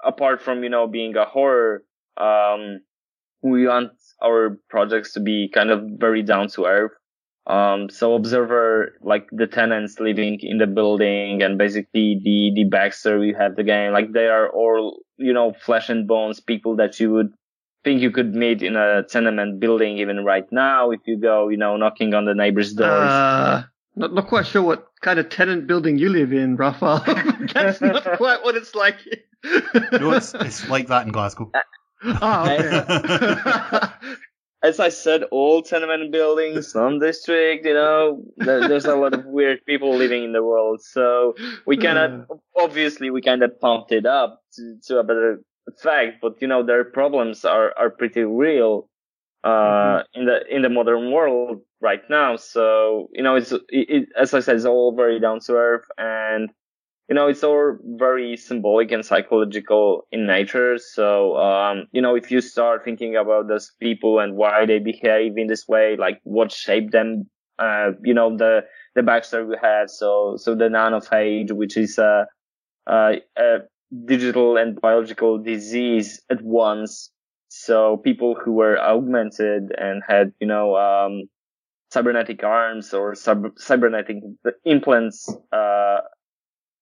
apart from, you know, being a horror, we want our projects to be kind of very down to earth. So Observer, like the tenants living in the building and basically the backstory you have the game, like they are all, you know, flesh and bones people that you would think you could meet in a tenement building even right now if you go, you know, knocking on the neighbor's doors. Not quite sure what kind of tenant building you live in, Rafal. That's not quite what it's like. No, it's like that in Glasgow. Okay. As I said, all tenement buildings, some district, you know, there's a lot of weird people living in the world. So we cannot, obviously, we kind of pumped it up to a better effect, but you know, their problems are pretty real, in the modern world right now. So, you know, it, as I said, it's all very down to earth and, you know, it's all very symbolic and psychological in nature. So, you know, if you start thinking about those people and why they behave in this way, like what shaped them, you know, the backstory we have. So the nanophage, which is a digital and biological disease at once. So people who were augmented and had, you know, cybernetic arms or cybernetic implants,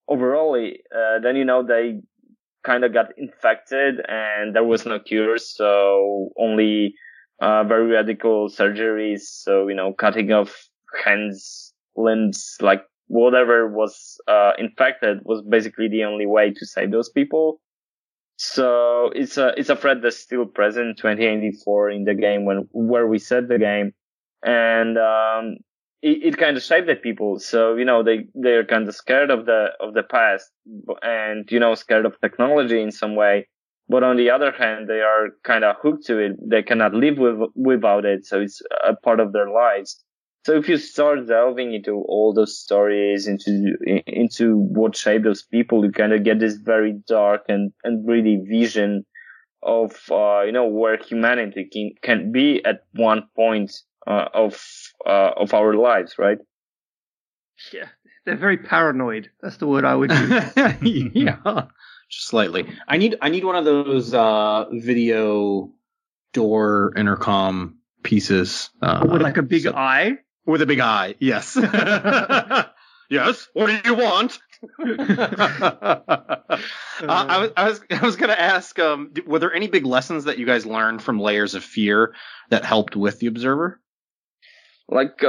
overall, then, you know, they kind of got infected and there was no cure. So only, very radical surgeries. So, you know, cutting off hands, limbs, like whatever was, infected was basically the only way to save those people. So it's a threat that's still present 2084 in the game where we set the game. And, it kind of shaped the people. So, you know, they're kind of scared of the past and, you know, scared of technology in some way. But on the other hand, they are kind of hooked to it. They cannot live without it. So it's a part of their lives. So if you start delving into all those stories, into what shaped those people, you kind of get this very dark and really vision of, you know, where humanity can be at one point. Of our lives, right? Yeah, they're very paranoid. That's the word I would use. Yeah, just slightly. I need one of those video door intercom pieces. With like a big eye? With a big eye, yes. Yes, what do you want? I was going to ask, were there any big lessons that you guys learned from Layers of Fear that helped with the Observer? Like,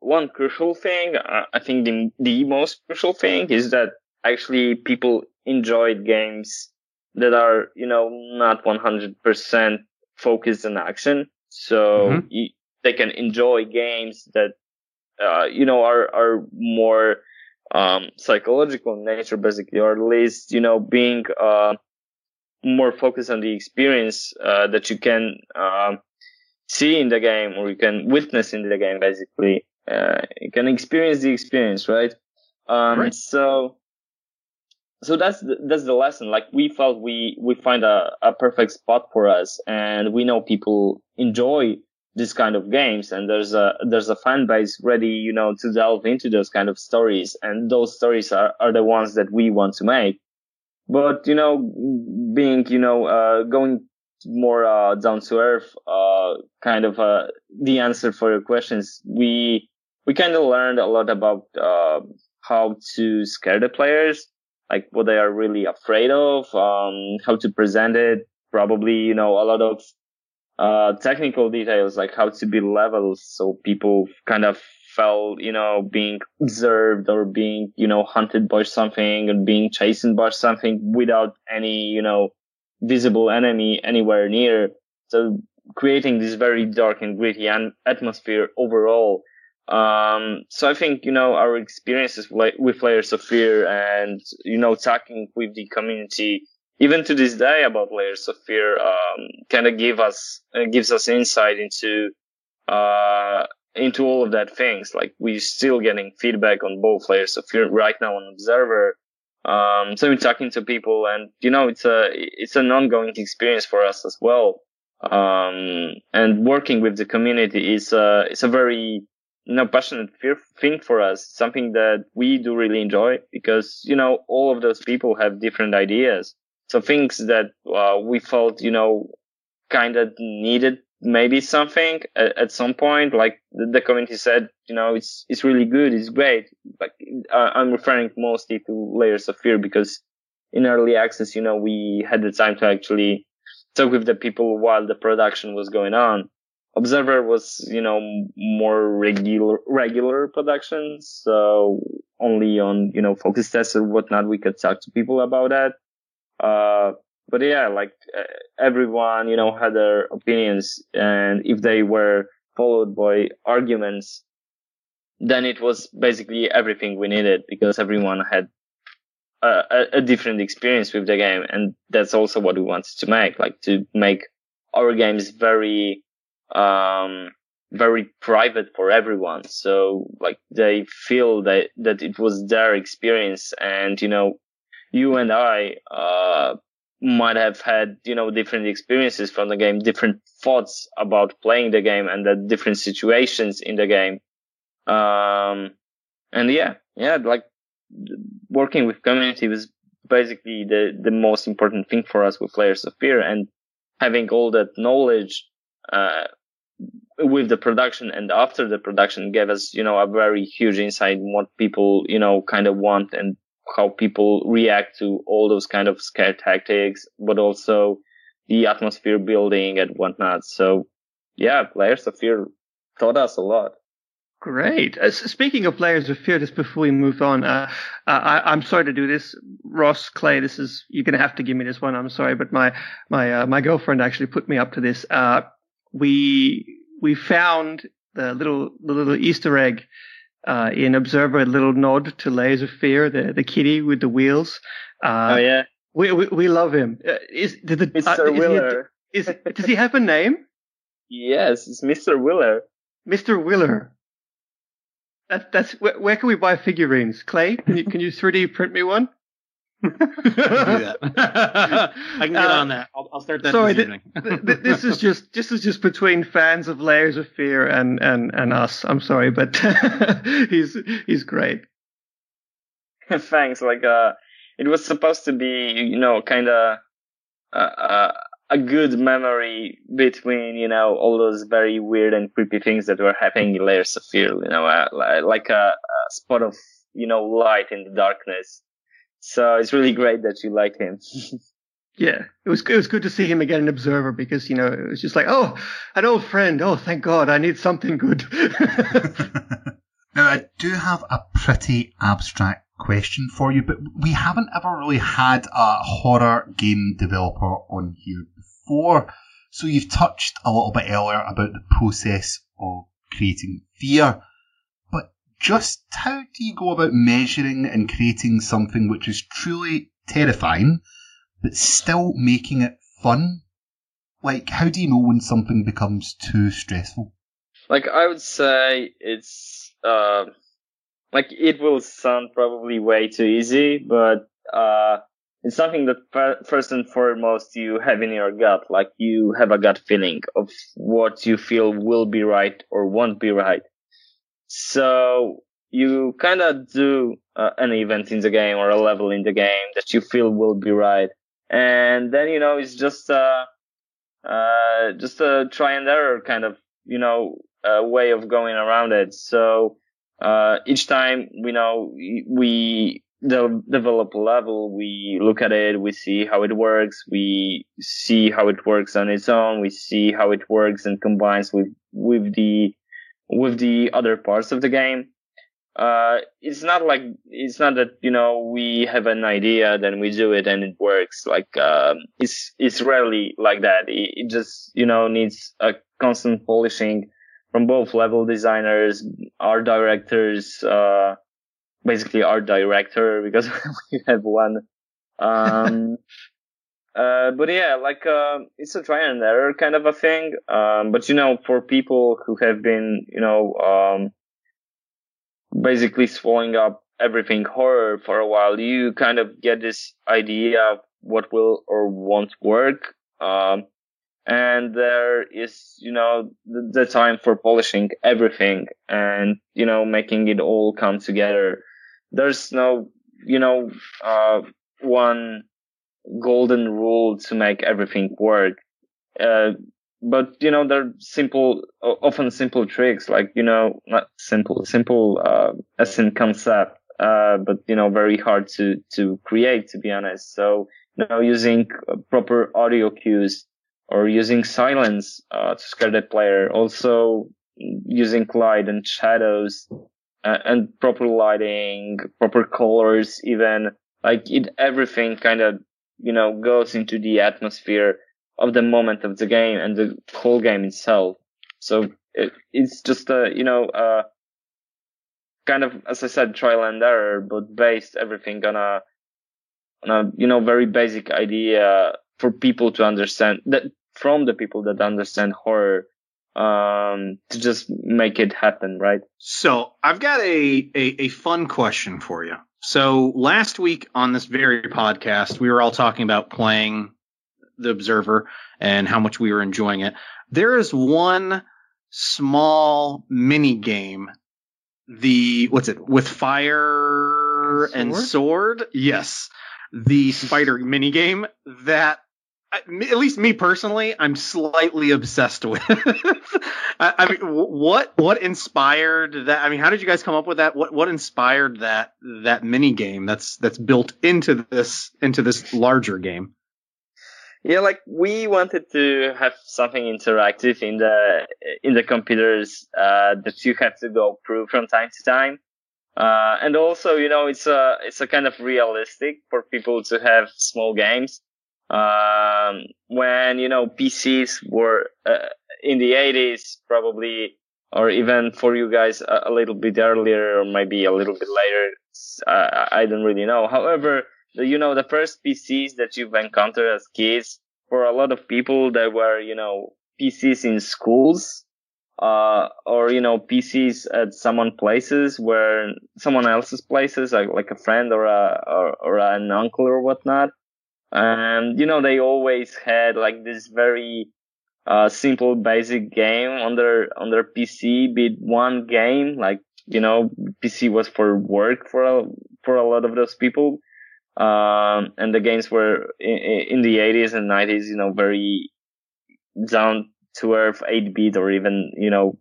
one crucial thing, I think the most crucial thing is that actually people enjoyed games that are, you know, not 100% focused on action. So they can enjoy games that, you know, are more, psychological in nature, basically, or at least, you know, being, more focused on the experience, that you can, see in the game or you can witness in the game, basically. You can experience the experience, right? Right. So that's the lesson. Like we felt we find a perfect spot for us and we know people enjoy this kind of games and there's a fan base ready, you know, to delve into those kind of stories, and those stories are the ones that we want to make. But, you know, being, you know, going more down to earth, kind of the answer for your questions, we kind of learned a lot about how to scare the players, like what they are really afraid of, how to present it, probably, you know, a lot of technical details, like how to build levels so people kind of felt, you know, being observed or being, you know, hunted by something and being chased by something without any, you know, visible enemy anywhere near. So creating this very dark and gritty atmosphere overall. So I think, you know, our experiences with Layers of Fear and, you know, talking with the community even to this day about Layers of Fear, kind of gives us insight into all of that things. Like we're still getting feedback on both Layers of Fear right now on Observer. So we're talking to people and, you know, it's an ongoing experience for us as well. And working with the community is, it's a very, you know, passionate thing for us, something that we do really enjoy because, you know, all of those people have different ideas. So things that we felt, you know, kind of needed maybe something at some point, like the community said, you know, it's really good, it's great. Like I'm referring mostly to Layers of Fear because in early access, you know, we had the time to actually talk with the people while the production was going on. Observer was, you know, more regular production. So only on, you know, focus tests or whatnot, we could talk to people about that. But yeah, like everyone, you know, had their opinions, and if they were followed by arguments, then it was basically everything we needed because everyone had a different experience with the game. And that's also what we wanted to make, like to make our games very private for everyone. So like they feel that it was their experience. And, you know, you and I, might have had, you know, different experiences from the game, different thoughts about playing the game and the different situations in the game. And yeah, like working with community was basically the most important thing for us with Layers of Fear, and having all that knowledge, with the production and after the production gave us, you know, a very huge insight in what people, you know, kind of want and how people react to all those kind of scare tactics, but also the atmosphere building and whatnot. So yeah, Layers of Fear taught us a lot. Great. Speaking of Layers of Fear, just before we move on, I'm sorry to do this, Ross, Clay. This is, you're going to have to give me this one. I'm sorry, but my girlfriend actually put me up to this. We found the little Easter egg in Observer, a little nod to Layers of Fear, the kitty with the wheels. Oh yeah, we love him. Mr. Wheeler? Does he have a name? Yes, it's Mr. Wheeler. Mr. Wheeler. That's where can we buy figurines? Clay, can you 3D print me one? I can do that. I can get on that. I'll start that. Sorry, this is just between fans of Layers of Fear and us. I'm sorry, but he's great. Thanks. Like it was supposed to be, you know, kind of a good memory between, you know, all those very weird and creepy things that were happening in Layers of Fear. You know, like a spot of, you know, light in the darkness. So it's really great that you like him. Yeah, it was good to see him again in Observer because, you know, it was just like, oh, an old friend. Oh, thank God, I need something good. Now, I do have a pretty abstract question for you, but we haven't ever really had a horror game developer on here before. So you've touched a little bit earlier about the process of creating fear. Just how do you go about measuring and creating something which is truly terrifying, but still making it fun? Like, how do you know when something becomes too stressful? Like, I would say it's, like, it will sound probably way too easy, but it's something that first and foremost you have in your gut. Like, you have a gut feeling of what you feel will be right or won't be right. So you kind of do an event in the game or a level in the game that you feel will be right. And then, you know, it's just a try and error kind of, you know, way of going around it. So, each time, you know, we develop a level, we look at it, we see how it works, we see how it works on its own, we see how it works and combines with the other parts of the game. It's not that, you know, we have an idea, then we do it and it works. Like, it's rarely like that. It just, you know, needs a constant polishing from both level designers, art directors, basically art director, because we have one. But yeah, like, it's a try and error kind of a thing. But you know, for people who have been, you know, basically swallowing up everything horror for a while, you kind of get this idea of what will or won't work. And there is, you know, the time for polishing everything and, you know, making it all come together. There's no, you know, one golden rule to make everything work. But, you know, they're simple, often simple tricks, like, you know, not simple, as in concept, but, you know, very hard to create, to be honest. So, you know, using proper audio cues or using silence, to scare the player. Also using light and shadows, and proper lighting, proper colors, even like it, everything kind of, you know, goes into the atmosphere of the moment of the game and the whole game itself. So it's just a, you know, kind of, as I said, trial and error, but based everything on a, you know, very basic idea for people to understand that, from the people that understand horror, to just make it happen, right? So I've got a fun question for you. So last week on this very podcast, we were all talking about playing the Observer and how much we were enjoying it. There is one small mini game, With Fire and Sword? Yes. The spider mini game that, at least me personally, I'm slightly obsessed with. I mean, what inspired that? I mean, how did you guys come up with that? What inspired that mini game that's built into this larger game? Yeah, like we wanted to have something interactive in the computers that you have to go through from time to time, and also, you know, it's a kind of realistic for people to have small games. When, you know, PCs were in the 80s probably, or even for you guys a little bit earlier or maybe a little bit later, I don't really know. However, you know, the first PCs that you've encountered as kids, for a lot of people, they were, you know, PCs in schools, or, you know, PCs at someone else's places, like a friend or an uncle or whatnot. And, you know, they always had like this very, simple basic game on their PC, be it one game, like, you know, PC was for work for a lot of those people. And the games were in the 80s and 90s, you know, very down to earth, 8-bit, or even, you know,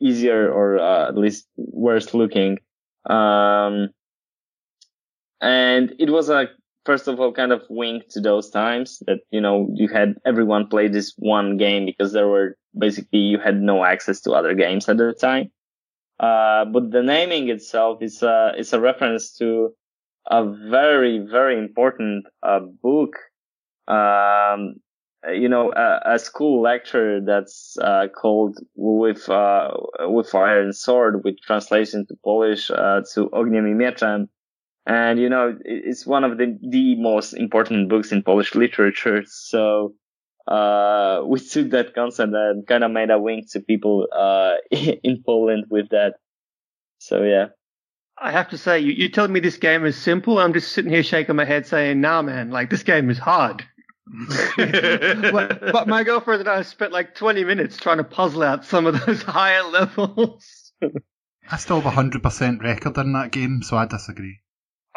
easier or at least worse looking. And it was a, first of all, kind of wink to those times that, you know, you had everyone play this one game because there were basically, you had no access to other games at the time. But the naming itself is a reference to a very, very important book. You know, a school lecture that's called With Fire and Sword, which translates into Polish to ogniem I mieczem. And, you know, it's one of the most important books in Polish literature. So we took that concept and kind of made a wink to people in Poland with that. So, yeah. I have to say, you told me this game is simple. I'm just sitting here shaking my head saying, nah, man, like this game is hard. but my girlfriend and I spent like 20 minutes trying to puzzle out some of those higher levels. I still have 100% record in that game, so I disagree.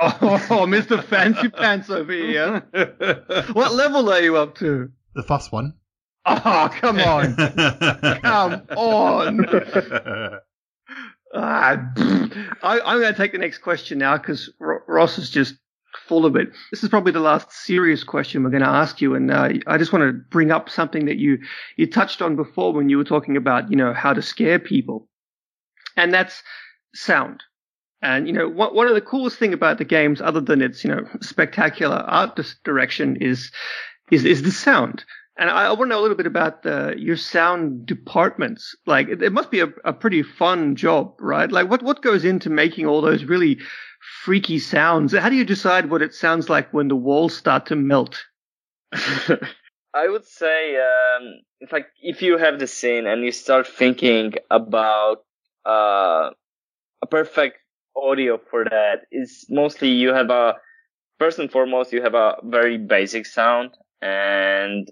Oh, Mr. Fancy Pants over here. What level are you up to? The first one. Oh, come on. Come on. I'm going to take the next question now because Ross is just full of it. This is probably the last serious question we're going to ask you. And I just want to bring up something that you touched on before when you were talking about, you know, how to scare people. And that's sound. And, you know, one of the coolest thing about the games, other than its, you know, spectacular art direction, is the sound. And I want to know a little bit about your sound departments. Like, it must be a pretty fun job, right? Like, what goes into making all those really freaky sounds? How do you decide what it sounds like when the walls start to melt? I would say, it's like, if you have the scene and you start thinking about a perfect audio for that, is mostly you have first and foremost, you have a very basic sound, and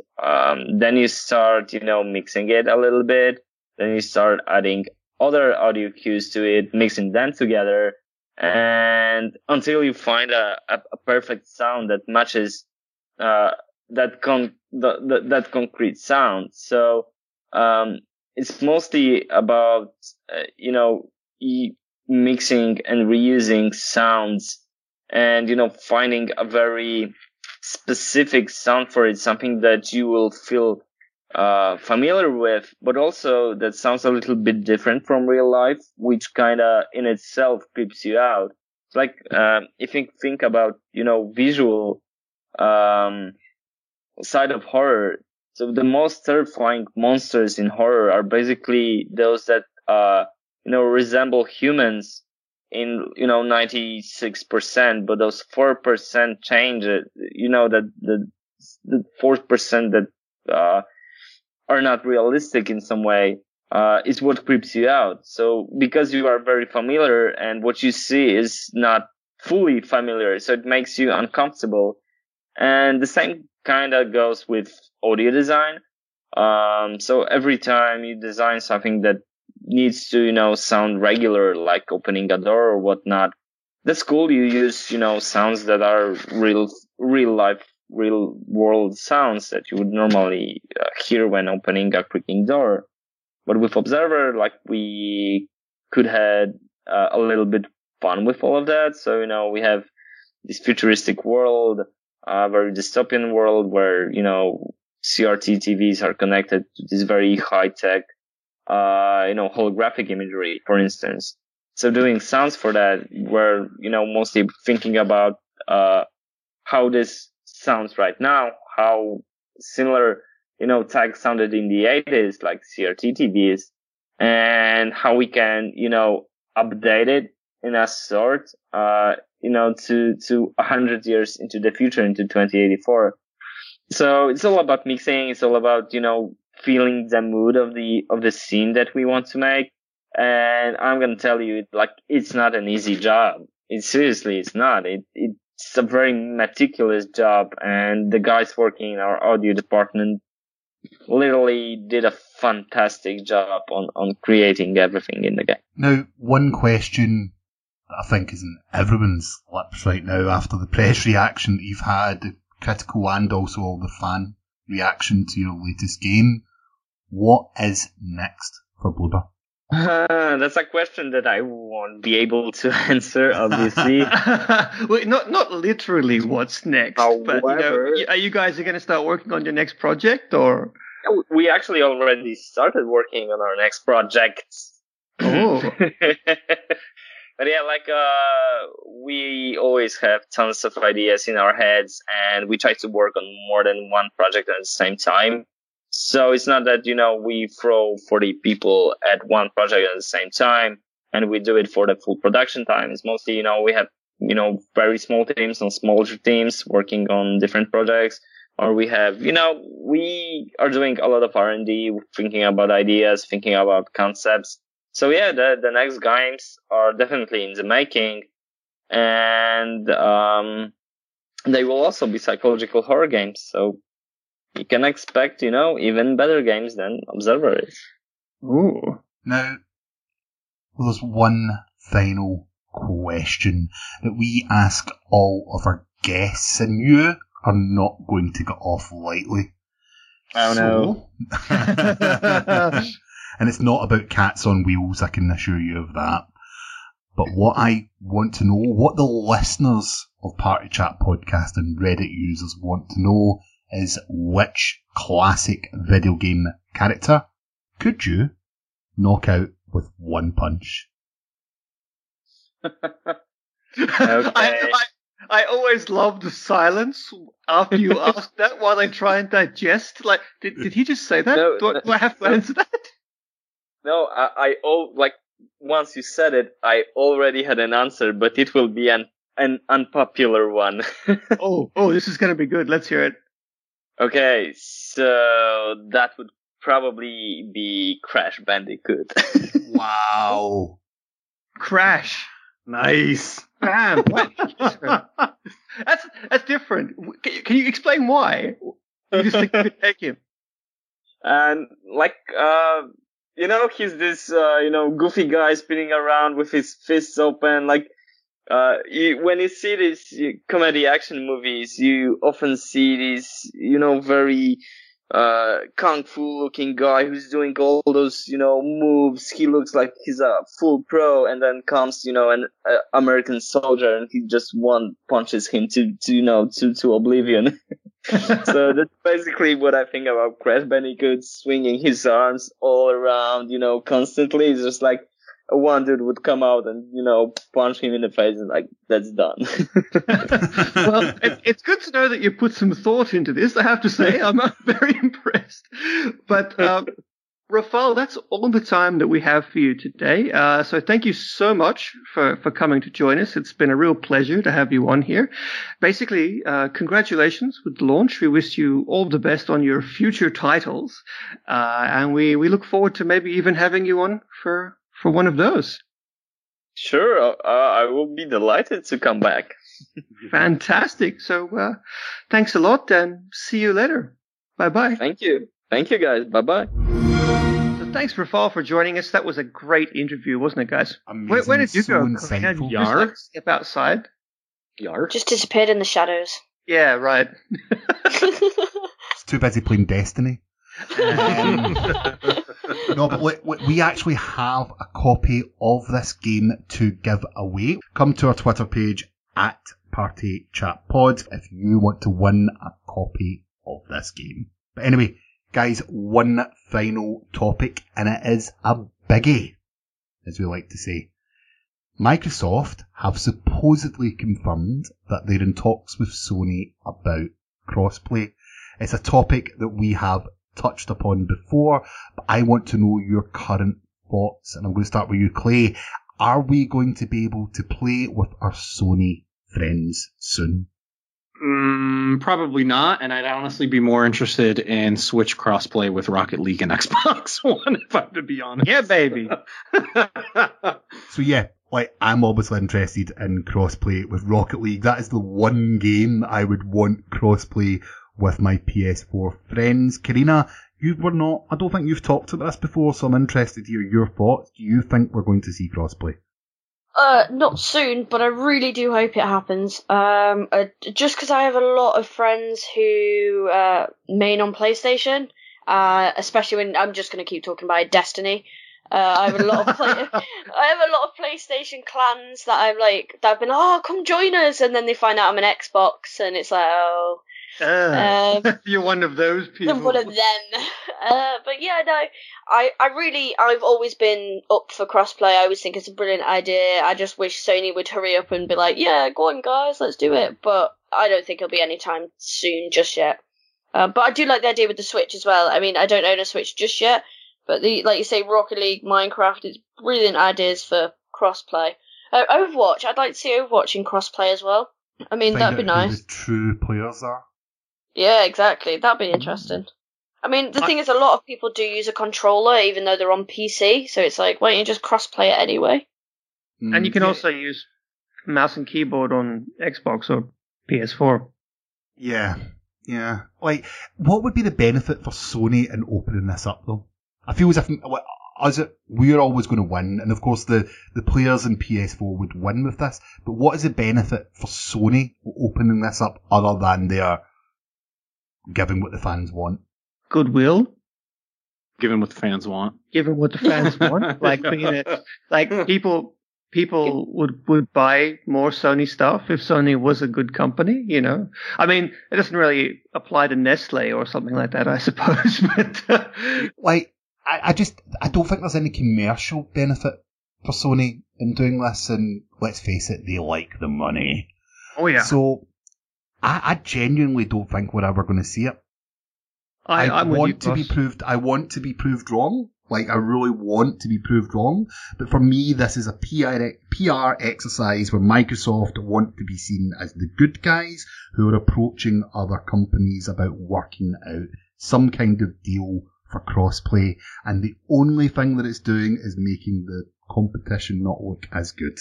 then you start, you know, mixing it a little bit, then you start adding other audio cues to it, mixing them together, and until you find a perfect sound that matches that concrete sound. So it's mostly about mixing and reusing sounds, and finding a very specific sound for it, something that you will feel familiar with, but also that sounds a little bit different from real life, which kind of in itself creeps you out. It's like if you think about visual side of horror, so the most terrifying monsters in horror are basically those that resemble humans in 96%, but those 4% change it, that the 4% that are not realistic in some way is what creeps you out. So because you are very familiar and what you see is not fully familiar, so it makes you uncomfortable. And the same kind of goes with audio design. So every time you design something that needs to, sound regular, like opening a door or whatnot, that's cool. You use, sounds that are real life, real world sounds that you would normally hear when opening a creaking door. But with Observer, like, we could have a little bit fun with all of that. So, we have this futuristic world, very dystopian world where, CRT TVs are connected to this very high tech, holographic imagery, for instance. So doing sounds for that were, mostly thinking about, how this sounds right now, how similar, tech sounded in the 80s, like CRT TVs, and how we can, update it in a sort, to 100 years into the future, into 2084. So it's all about mixing. It's all about, feeling the mood of the scene that we want to make. And I'm going to tell you, like, it's not an easy job. It's not. It's a very meticulous job. And the guys working in our audio department literally did a fantastic job on creating everything in the game. Now, one question I think is in everyone's lips right now after the press reaction that you've had, the critical and also all the fan reaction to your latest game. What is next for Bloober? That's a question that I won't be able to answer, obviously. Well, not literally what's next. However, but are you guys going to start working on your next project, or? We actually already started working on our next project. Oh. But yeah, like, we always have tons of ideas in our heads, and we try to work on more than one project at the same time. So it's not that, we throw 40 people at one project at the same time and we do it for the full production time. It's mostly, we have, very small teams and smaller teams working on different projects, or we have, we are doing a lot of R&D, thinking about ideas, thinking about concepts. So yeah, the next games are definitely in the making, and they will also be psychological horror games. So you can expect, even better games than Observer is. Ooh. Now, there's one final question that we ask all of our guests, and you are not going to get off lightly. Oh so... no. And it's not about cats on wheels, I can assure you of that. But what I want to know, what the listeners of Party Chat Podcast and Reddit users want to know, is which classic video game character could you knock out with one punch? Okay. I always love the silence after you ask that while I try and digest. Like, did he just say that? No, do I have to answer that? No, I once you said it, I already had an answer, but it will be an unpopular one. oh, this is going to be good. Let's hear it. Okay, so that would probably be Crash Bandicoot. Wow. Crash. Nice. Bam. That's different. Can you explain why? You just think you could take him. And he's this, goofy guy spinning around with his fists open, like, When you see these comedy action movies, you often see these, very kung fu looking guy who's doing all those, moves. He looks like he's a full pro, and then comes, an American soldier, and he just one punches him to oblivion. So that's basically what I think about Crash Bandicoot, swinging his arms all around, constantly. It's just like one dude would come out and, punch him in the face, and like, that's done. Well, it's good to know that you put some thought into this, I have to say. I'm very impressed. But, Rafal, that's all the time that we have for you today. So thank you so much for coming to join us. It's been a real pleasure to have you on here. Basically, congratulations with the launch. We wish you all the best on your future titles. And we look forward to maybe even having you on for one of those. Sure, I will be delighted to come back. Fantastic. So thanks a lot, and see you later. Bye-bye. Thank you. Thank you, guys. Bye-bye. So thanks, Rafal, for joining us. That was a great interview, wasn't it, guys? Amazing. Where did you go? Carina, did you just step outside? Just disappeared in the shadows. Yeah, right. It's too busy playing Destiny. No, but we actually have a copy of this game to give away. Come to our Twitter page at Party Chat Pod if you want to win a copy of this game. But anyway, guys, one final topic, and it is a biggie, as we like to say. Microsoft have supposedly confirmed that they're in talks with Sony about crossplay. It's a topic that we have touched upon before, but I want to know your current thoughts, and I'm going to start with you, Clay. Are we going to be able to play with our Sony friends soon? Probably not, and I'd honestly be more interested in Switch crossplay with Rocket League and Xbox One, if I'm to be honest. Yeah, baby. So yeah, I'm obviously interested in crossplay with Rocket League. That is the one game I would want crossplay with my PS4 friends. Carina, I don't think you've talked about this before, so I'm interested to hear your thoughts. Do you think we're going to see crossplay? Not soon, but I really do hope it happens. Just because I have a lot of friends who main on PlayStation, especially when I'm just going to keep talking about Destiny. I have a lot of PlayStation clans that I'm like, that have been, come join us, and then they find out I'm an Xbox, and it's like, oh. You're one of those people. I'm one of them. But yeah, no, I've always been up for crossplay. I always think it's a brilliant idea. I just wish Sony would hurry up and be like, yeah, go on, guys, let's do it. But I don't think it'll be any time soon just yet. But I do like the idea with the Switch as well. I mean, I don't own a Switch just yet, but like you say, Rocket League, Minecraft, it's brilliant ideas for crossplay. Overwatch, I'd like to see Overwatch in crossplay as well. I mean, that'd be nice. Who the true players are. Yeah, exactly. That'd be interesting. I mean, the thing is, a lot of people do use a controller, even though they're on PC, so it's like, why don't you just cross-play it anyway? And you can also use mouse and keyboard on Xbox or PS4. Yeah, yeah. What would be the benefit for Sony in opening this up, though? I feel as if we're always going to win, and of course the players in PS4 would win with this, but what is the benefit for Sony opening this up other than their giving what the fans want? Goodwill. Giving what the fans want. People would buy more Sony stuff if Sony was a good company, I mean, it doesn't really apply to Nestle or something like that, I suppose. But I don't think there's any commercial benefit for Sony in doing this, and let's face it, they like the money. Oh yeah. So I genuinely don't think we're ever going to see it. I want to be proved wrong. I really want to be proved wrong. But for me, this is a PR exercise where Microsoft want to be seen as the good guys who are approaching other companies about working out some kind of deal for crossplay. And the only thing that it's doing is making the competition not look as good.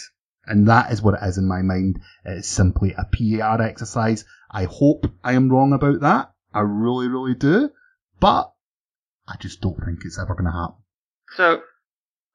And that is what it is in my mind. It's simply a PR exercise. I hope I am wrong about that. I really, really do. But I just don't think it's ever going to happen. So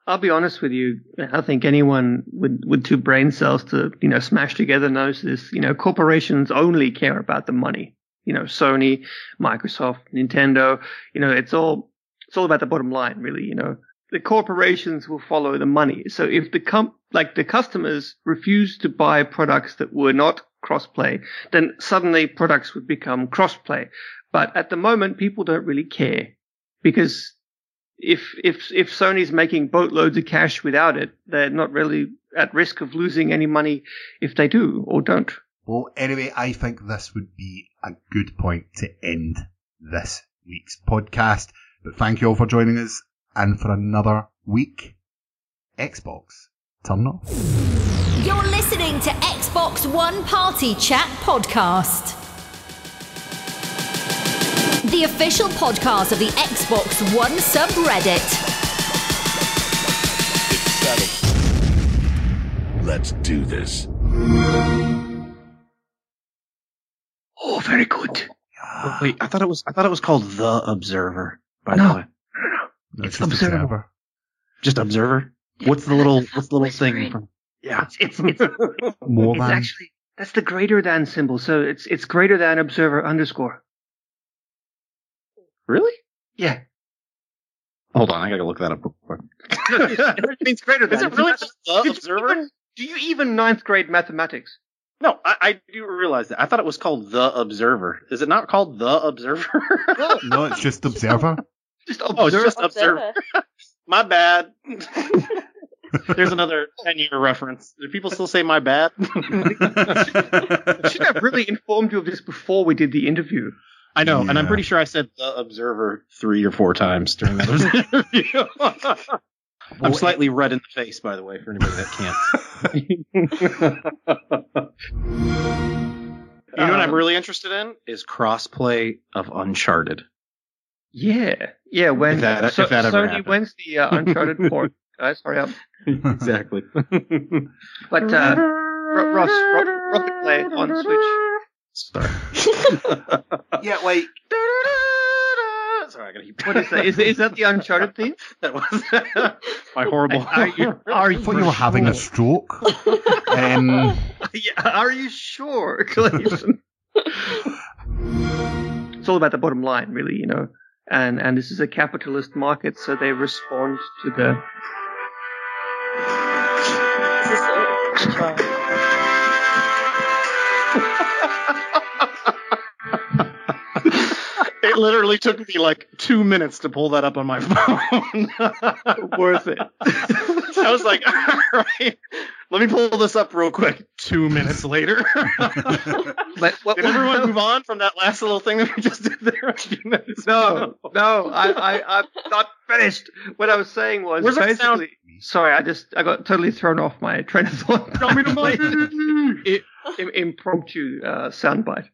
I'll be honest with you. I think anyone with two brain cells to, you know, smash together knows this. You know, corporations only care about the money. You know, Sony, Microsoft, Nintendo, you know, it's all about the bottom line, really. You know, the corporations will follow the money. So if the customers refuse to buy products that were not crossplay, then suddenly products would become crossplay. But at the moment, people don't really care, because if Sony's making boatloads of cash without it, they're not really at risk of losing any money if they do or don't. Well, anyway, I think this would be a good point to end this week's podcast. But thank you all for joining us. And for another week, Xbox, turn off. You're listening to Xbox One Party Chat Podcast, the official podcast of the Xbox One subreddit. Let's do this. Oh, very good. Oh, wait, I thought it was called The Observer, by the way. No, it's Observer. Observer. Just Observer? What's the little thing? Yeah. It's more than. It's actually, that's the greater than symbol. So it's greater than Observer _ Really? Yeah. Hold on, I gotta look that up real quick. Everything's greater than. Is it really just The Observer? Do you even ninth grade mathematics? No, I do realize that. I thought it was called The Observer. Is it not called The Observer? No, it's just Observer. Just observe. Oh, it's just observe. My bad. There's another 10-year reference. Do people still say my bad? Should have really informed you of this before we did the interview. I know, yeah. And I'm pretty sure I said The Observer 3 or 4 times during that interview. I'm slightly red in the face, by the way, for anybody that can't. You know what I'm really interested in? Is crossplay of Uncharted. Yeah. When if that ever Sony wins the Uncharted port, guys, hurry up. Exactly. But Ross, Rocket Play on Switch. Sorry. Yeah, wait. Sorry, I gotta keep. What is that? Is that the Uncharted theme? That was my horrible. Are you? I thought you were having a stroke. Yeah, are you sure, Clayton? It's all about the bottom line, really, you know. And this is a capitalist market, so they respond to the. It literally took me like 2 minutes to pull that up on my phone. Worth it. I was like, all right, let me pull this up real quick. 2 minutes later. Did everyone move on from that last little thing that we just did there a few minutes ago? No, I'm not finished. What I was saying was basically... Sorry, I got totally thrown off my train of thought. Impromptu soundbite.